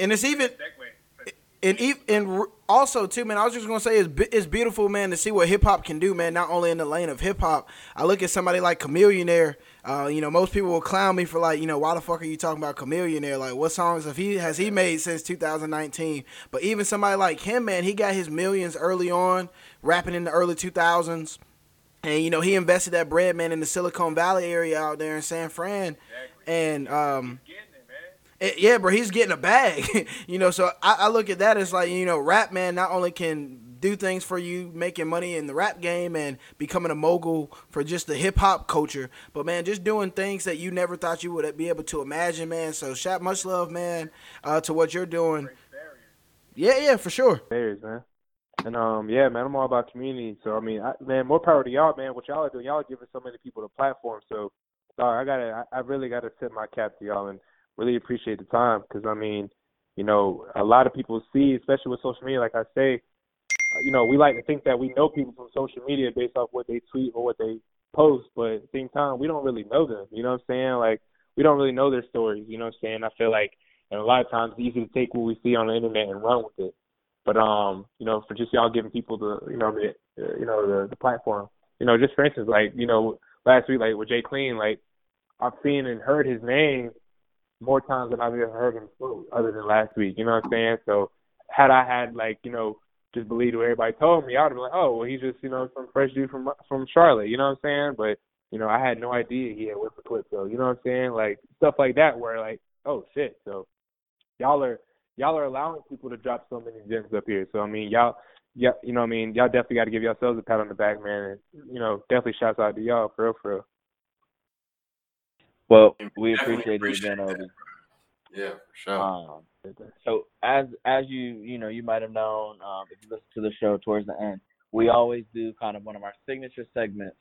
And it's even... And also, too, man, I was just going to say it's beautiful, man, to see what hip-hop can do, man, not only in the lane of hip-hop. I look at somebody like Chamillionaire. You know, most people will clown me for, like, you know, why the fuck are you talking about Chamillionaire? Like, what songs has he made since 2019? But even somebody like him, man, he got his millions early on, rapping in the early 2000s. And, you know, he invested that bread, man, in the Silicon Valley area out there in San Fran. Exactly. And, yeah, bro, he's getting a bag, you know, so I look at that as like, you know, rap, man, not only can do things for you, making money in the rap game and becoming a mogul for just the hip-hop culture. But, man, just doing things that you never thought you would be able to imagine, man. So, shout much love, man, to what you're doing. Yeah, for sure. Barriers, man. And, yeah, man, I'm all about community. So, I mean, man, more power to y'all, man. What y'all are doing, y'all are giving so many people the platform. So, I really got to tip my cap to y'all and really appreciate the time because, I mean, you know, a lot of people see, especially with social media, like I say, you know, we like to think that we know people from social media based off what they tweet or what they post, but at the same time, we don't really know them. You know what I'm saying? Like, we don't really know their stories. You know what I'm saying? I feel like, and a lot of times, it's easy to take what we see on the internet and run with it. But, you know, for just y'all giving people the platform, you know, just for instance, like, you know, last week, like with Jay Clean, like I've seen and heard his name more times than I've ever heard him quote other than last week. You know what I'm saying? So had I had like, you know, just believed what everybody told me, I would have been like, oh, well, he's just, you know, some fresh dude from Charlotte. You know what I'm saying? But, you know, I had no idea he had whipped the clip. So, you know what I'm saying? Like stuff like that where like, oh shit. So y'all are allowing people to drop so many gems up here. So, I mean, you know what I mean? Y'all definitely got to give yourselves a pat on the back, man. And, you know, definitely shouts out to y'all, for real, for real. Well, we appreciate it again, Obi. Yeah, for sure. So as you might have known, if you listen to the show towards the end, we always do kind of one of our signature segments,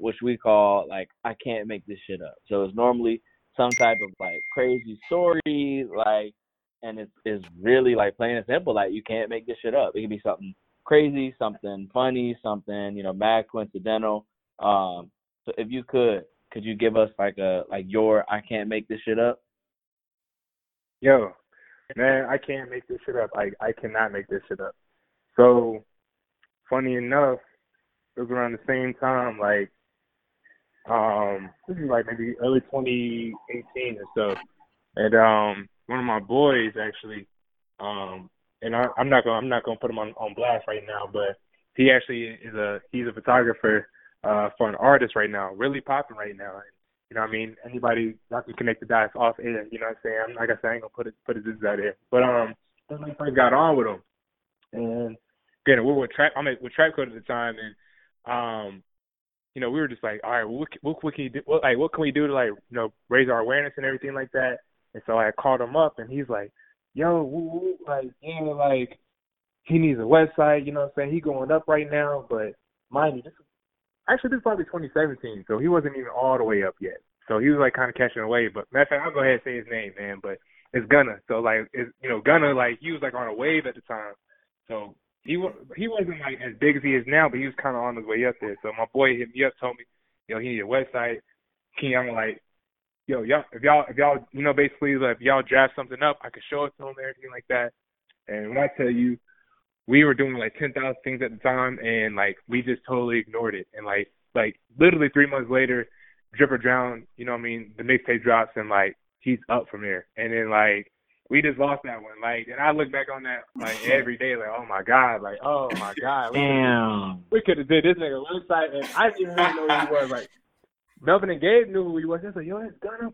which we call, like, I Can't Make This Shit Up. So it's normally some type of, like, crazy story, like, and it's really, like, plain and simple. Like, you can't make this shit up. It could be something crazy, something funny, something, you know, mad coincidental. So if you could you give us, like, your I Can't Make This Shit Up? Yo, man, I can't make this shit up. I cannot make this shit up. So, funny enough, it was around the same time, like, this is, like, maybe early 2018 or so. And, one of my boys actually, and I'm not gonna put him on blast right now, but he actually he's a photographer for an artist right now, really popping right now. And, you know what I mean? Anybody not to connect the dots off air, you know what I'm saying? Like I said, I ain't gonna put his business out there. But when I first got on with him, and again we were with Trap Code at the time, and you know we were just like, all right, what can we do to, like, you know, raise our awareness and everything like that. And so I called him up, and he's like, yo, woo, like, yeah, like, he needs a website, you know what I'm saying? He going up right now, but mind you, this is probably 2017, so he wasn't even all the way up yet. So he was, like, kind of catching away. But matter of fact, I'll go ahead and say his name, man, but it's Gunna. So, like, Gunna, like, he was, like, on a wave at the time. So he wasn't, like, as big as he is now, but he was kind of on his way up there. So my boy hit me up, told me, yo, he needs a website. I'm like, yo, if y'all, you know, basically, like, if y'all draft something up, I could show it to them and everything like that. And when I tell you, we were doing, like, 10,000 things at the time, and, like, we just totally ignored it. And, like literally 3 months later, Drip or Drown, you know what I mean, the mixtape drops, and, like, he's up from there. And then, like, we just lost that one. Like, and I look back on that, like, every day, like, oh, my God. Damn. We could have did this nigga website, and I didn't even know who he was, like. Melvin and Gabe knew who he was. They was like, yo, that's Gunna.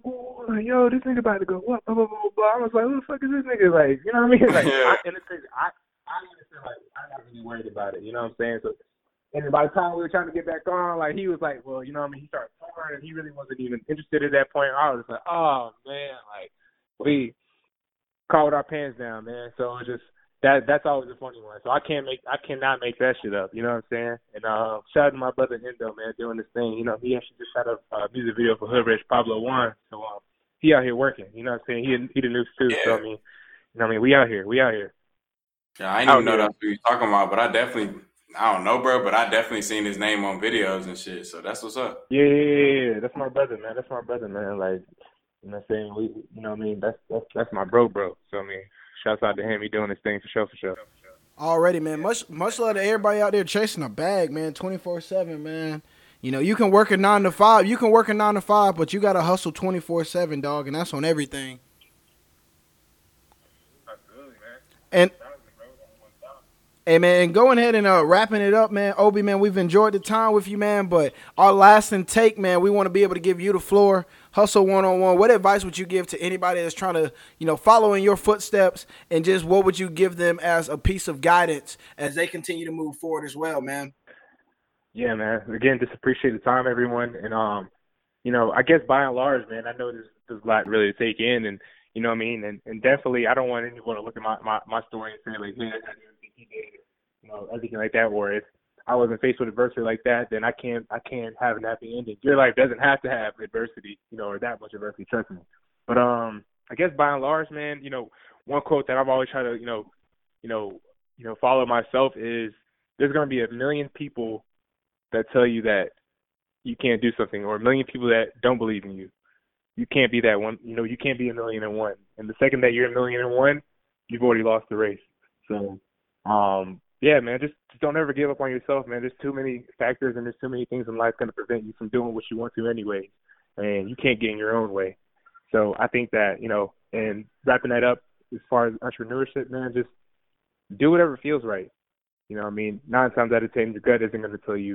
Like, yo, this nigga about to go up, blah, blah, blah, blah. I was like, who the fuck is this nigga? Like, you know what I mean? Like, yeah. I understand, like, I'm not really worried about it. You know what I'm saying? So, and by the time we were trying to get back on, like, he was like, well, you know what I mean? He started touring, and he really wasn't even interested at that point. I was just like, oh, man. Like, we called our pants down, man. So, just that's always a funny one. So, I cannot make that shit up. You know what I'm saying? And shout out to my brother Endo, man, doing this thing. You know, he actually just had a music video for Hoodrich Pablo One. So he out here working. You know what I'm saying? He the news too. Yeah. So I mean, you know what I mean? We out here. Yeah, I didn't even know that's who you're talking about, but I definitely seen his name on videos and shit. So that's what's up. Yeah. That's my brother, man. Like, you know what I'm saying? We, you know what I mean? That's my bro. So I mean, shouts out to him. He doing his thing for sure. Already, man. Much love to everybody out there chasing a bag, man. 24/7, man. You know, you can work a 9 to 5. You can work a 9 to 5, but you gotta hustle 24/7, dog, and that's on everything. Absolutely, man. And Hey, man, and going ahead and wrapping it up, man. Obi, man, we've enjoyed the time with you, man, but our last intake, man, we want to be able to give you the floor. Hustle one-on-one. What advice would you give to anybody that's trying to, you know, follow in your footsteps, and just what would you give them as a piece of guidance as they continue to move forward as well, man? Yeah, man. Again, just appreciate the time, everyone. And, you know, I guess by and large, man, I know there's a lot really to take in, and, you know what I mean? And definitely I don't want anyone to look at my story and say, like, yeah, I didn't think he did, you know, everything like that, or if I wasn't faced with adversity like that, then I can't have an happy ending. Your life doesn't have to have adversity, you know, or that much adversity, trust me. But I guess by and large, man, you know, one quote that I've always tried to, you know, follow myself is, there's gonna be a million people that tell you that you can't do something, or a million people that don't believe in you. You can't be that one, you know, you can't be 1,000,001. And the second that you're 1,000,001, you've already lost the race. So yeah, man, just don't ever give up on yourself, man. There's too many factors and there's too many things in life going to prevent you from doing what you want to anyway, and you can't get in your own way. So I think that, you know, and wrapping that up as far as entrepreneurship, man, just do whatever feels right. You know what I mean? 9 times out of 10, your gut isn't going to tell you.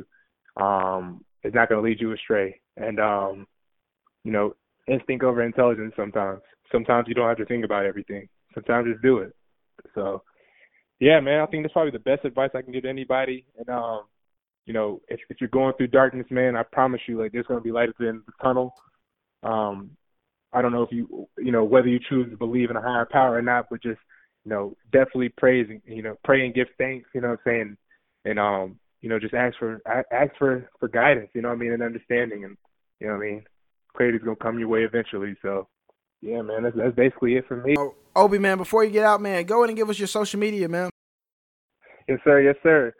It's not going to lead you astray. And, you know, instinct over intelligence sometimes. Sometimes you don't have to think about everything. Sometimes just do it. So, yeah, man, I think that's probably the best advice I can give to anybody. And, you know, if you're going through darkness, man, I promise you, like, there's going to be light at the end of the tunnel. I don't know if you know, whether you choose to believe in a higher power or not, but just, you know, definitely pray and give thanks, you know what I'm saying? And, you know, just ask for guidance, you know what I mean, and understanding. And, you know what I mean? Clarity's going to come your way eventually. So, yeah, man, that's basically it for me. Obi, man, before you get out, man, go ahead and give us your social media, man. Yes, sir. Yes, sir.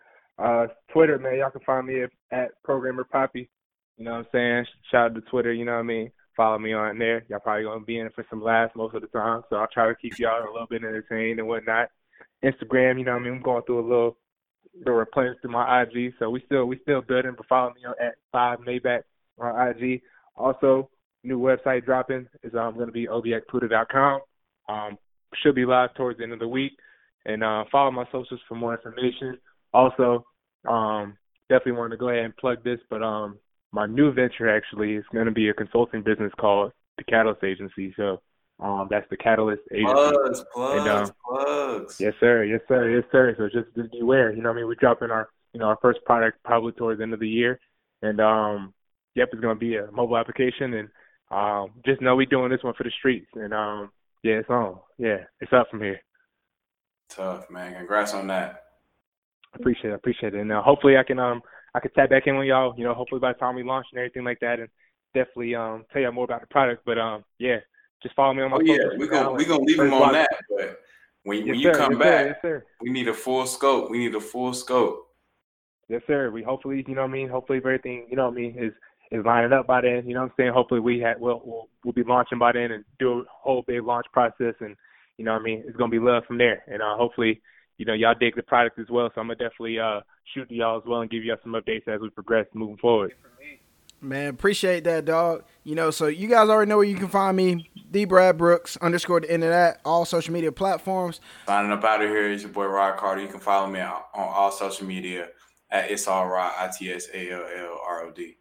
Twitter, man, y'all can find me at ProgrammerPapi. You know what I'm saying? Shout out to Twitter, you know what I mean? Follow me on there. Y'all probably going to be in it for some laughs most of the time, so I'll try to keep y'all a little bit entertained and whatnot. Instagram, you know what I mean? I'm going through a little replenish through my IG, so we still building, but follow me on at 5Maybach on IG. Also, new website dropping is going to be obiakpuda.com. Should be live towards the end of the week. And follow my socials for more information. Also, definitely want to go ahead and plug this, but my new venture actually is going to be a consulting business called The Catalyst Agency. So that's The Catalyst Agency. Plugs. Yes, sir. Yes, sir. Yes, sir. So just beware. You know what I mean? We're dropping our first product probably towards the end of the year. And, yep, it's going to be a mobile application. And just know we're doing this one for the streets. And, yeah, it's on. Yeah, it's up from here. Tough, man. Congrats on that. Appreciate it. And hopefully I can tap back in with y'all, you know, hopefully by the time we launch and everything like that, and definitely tell y'all more about the product. But, yeah, just follow me on my socials. We're going to leave them on that. But when you come back, we need a full scope. Yes, sir. We hopefully, you know what I mean? Hopefully everything, you know what I mean, is lining up by then. You know what I'm saying? Hopefully we'll be launching by then and do a whole big launch process. And, you know what I mean? It's going to be love from there. And hopefully, you know, y'all dig the product as well. So I'm going to definitely shoot to y'all as well and give y'all some updates as we progress moving forward. Man, appreciate that, dog. You know, so you guys already know where you can find me, @BradBrooks _the internet, all social media platforms. Signing up out of here is your boy Rod Carter. You can follow me on all social media. It's all right, ITSALLROD.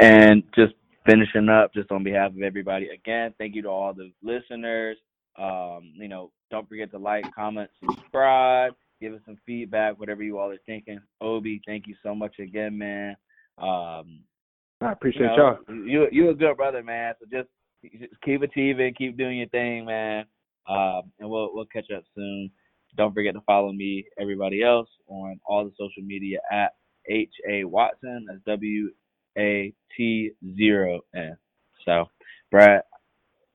And just finishing up, just on behalf of everybody, again, thank you to all the listeners. You know, don't forget to like, comment, subscribe, give us some feedback, whatever you all are thinking. Obi, thank you so much again, man. I appreciate y'all. You're a good brother, man. So just keep achieving, keep doing your thing, man. And we'll catch up soon. Don't forget to follow me, everybody else, on all the social media at HA Watson. That's WAT0N. So, Brad,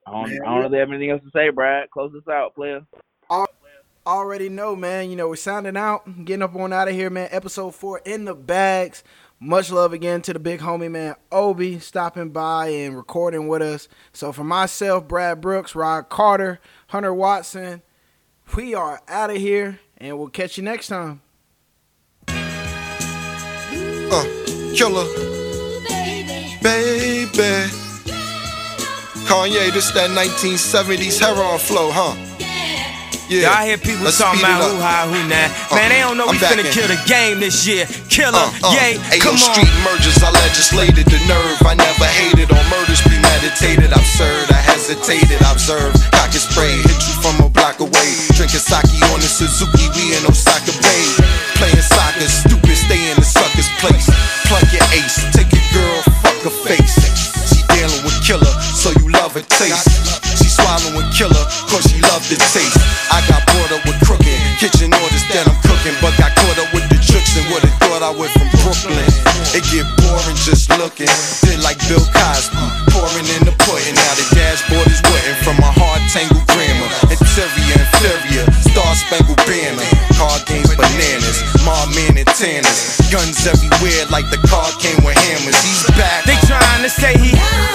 I don't really have anything else to say. Brad, close this out, player. Already know, man. You know, we're signing out, getting up on out of here, man. Episode 4 in the bags. Much love again to the big homie, man, Obi, stopping by and recording with us. So, for myself, Brad Brooks, Rod Carter, Hunter Watson, we are out of here, and we'll catch you next time. Killer. Baby. Kanye, this that 1970s heroin flow, huh? Yeah. Yeah. Y'all hear people talking about who high, who not. Man, they don't know we finna kill the game this year. Killer, yay, come on. Street mergers, I legislated the nerve. I never hated on murders, premeditated. Absurd, I hesitated, observed. Cock is sprayed, hit you from a block away. Drinking sake on the Suzuki, we in Osaka Bay. Playing soccer, stupid, stay in the sucker's place. Pluck your ace, take your girl, fuck her face. She dealing with killer, so you love her taste. Swallowing killer, cause she loved the taste. I got bored up with crooked kitchen orders that I'm cooking, but got caught up with the jukes and would've thought I went from Brooklyn. It get boring just looking, did like Bill Cosby, pouring in the pudding. Now the dashboard is wetting from my hard tangled grammar. Interior, inferior, star spangled banner. Card games, bananas, Marman and tanners. Guns everywhere like the car came with hammers. He's back. They trying to say he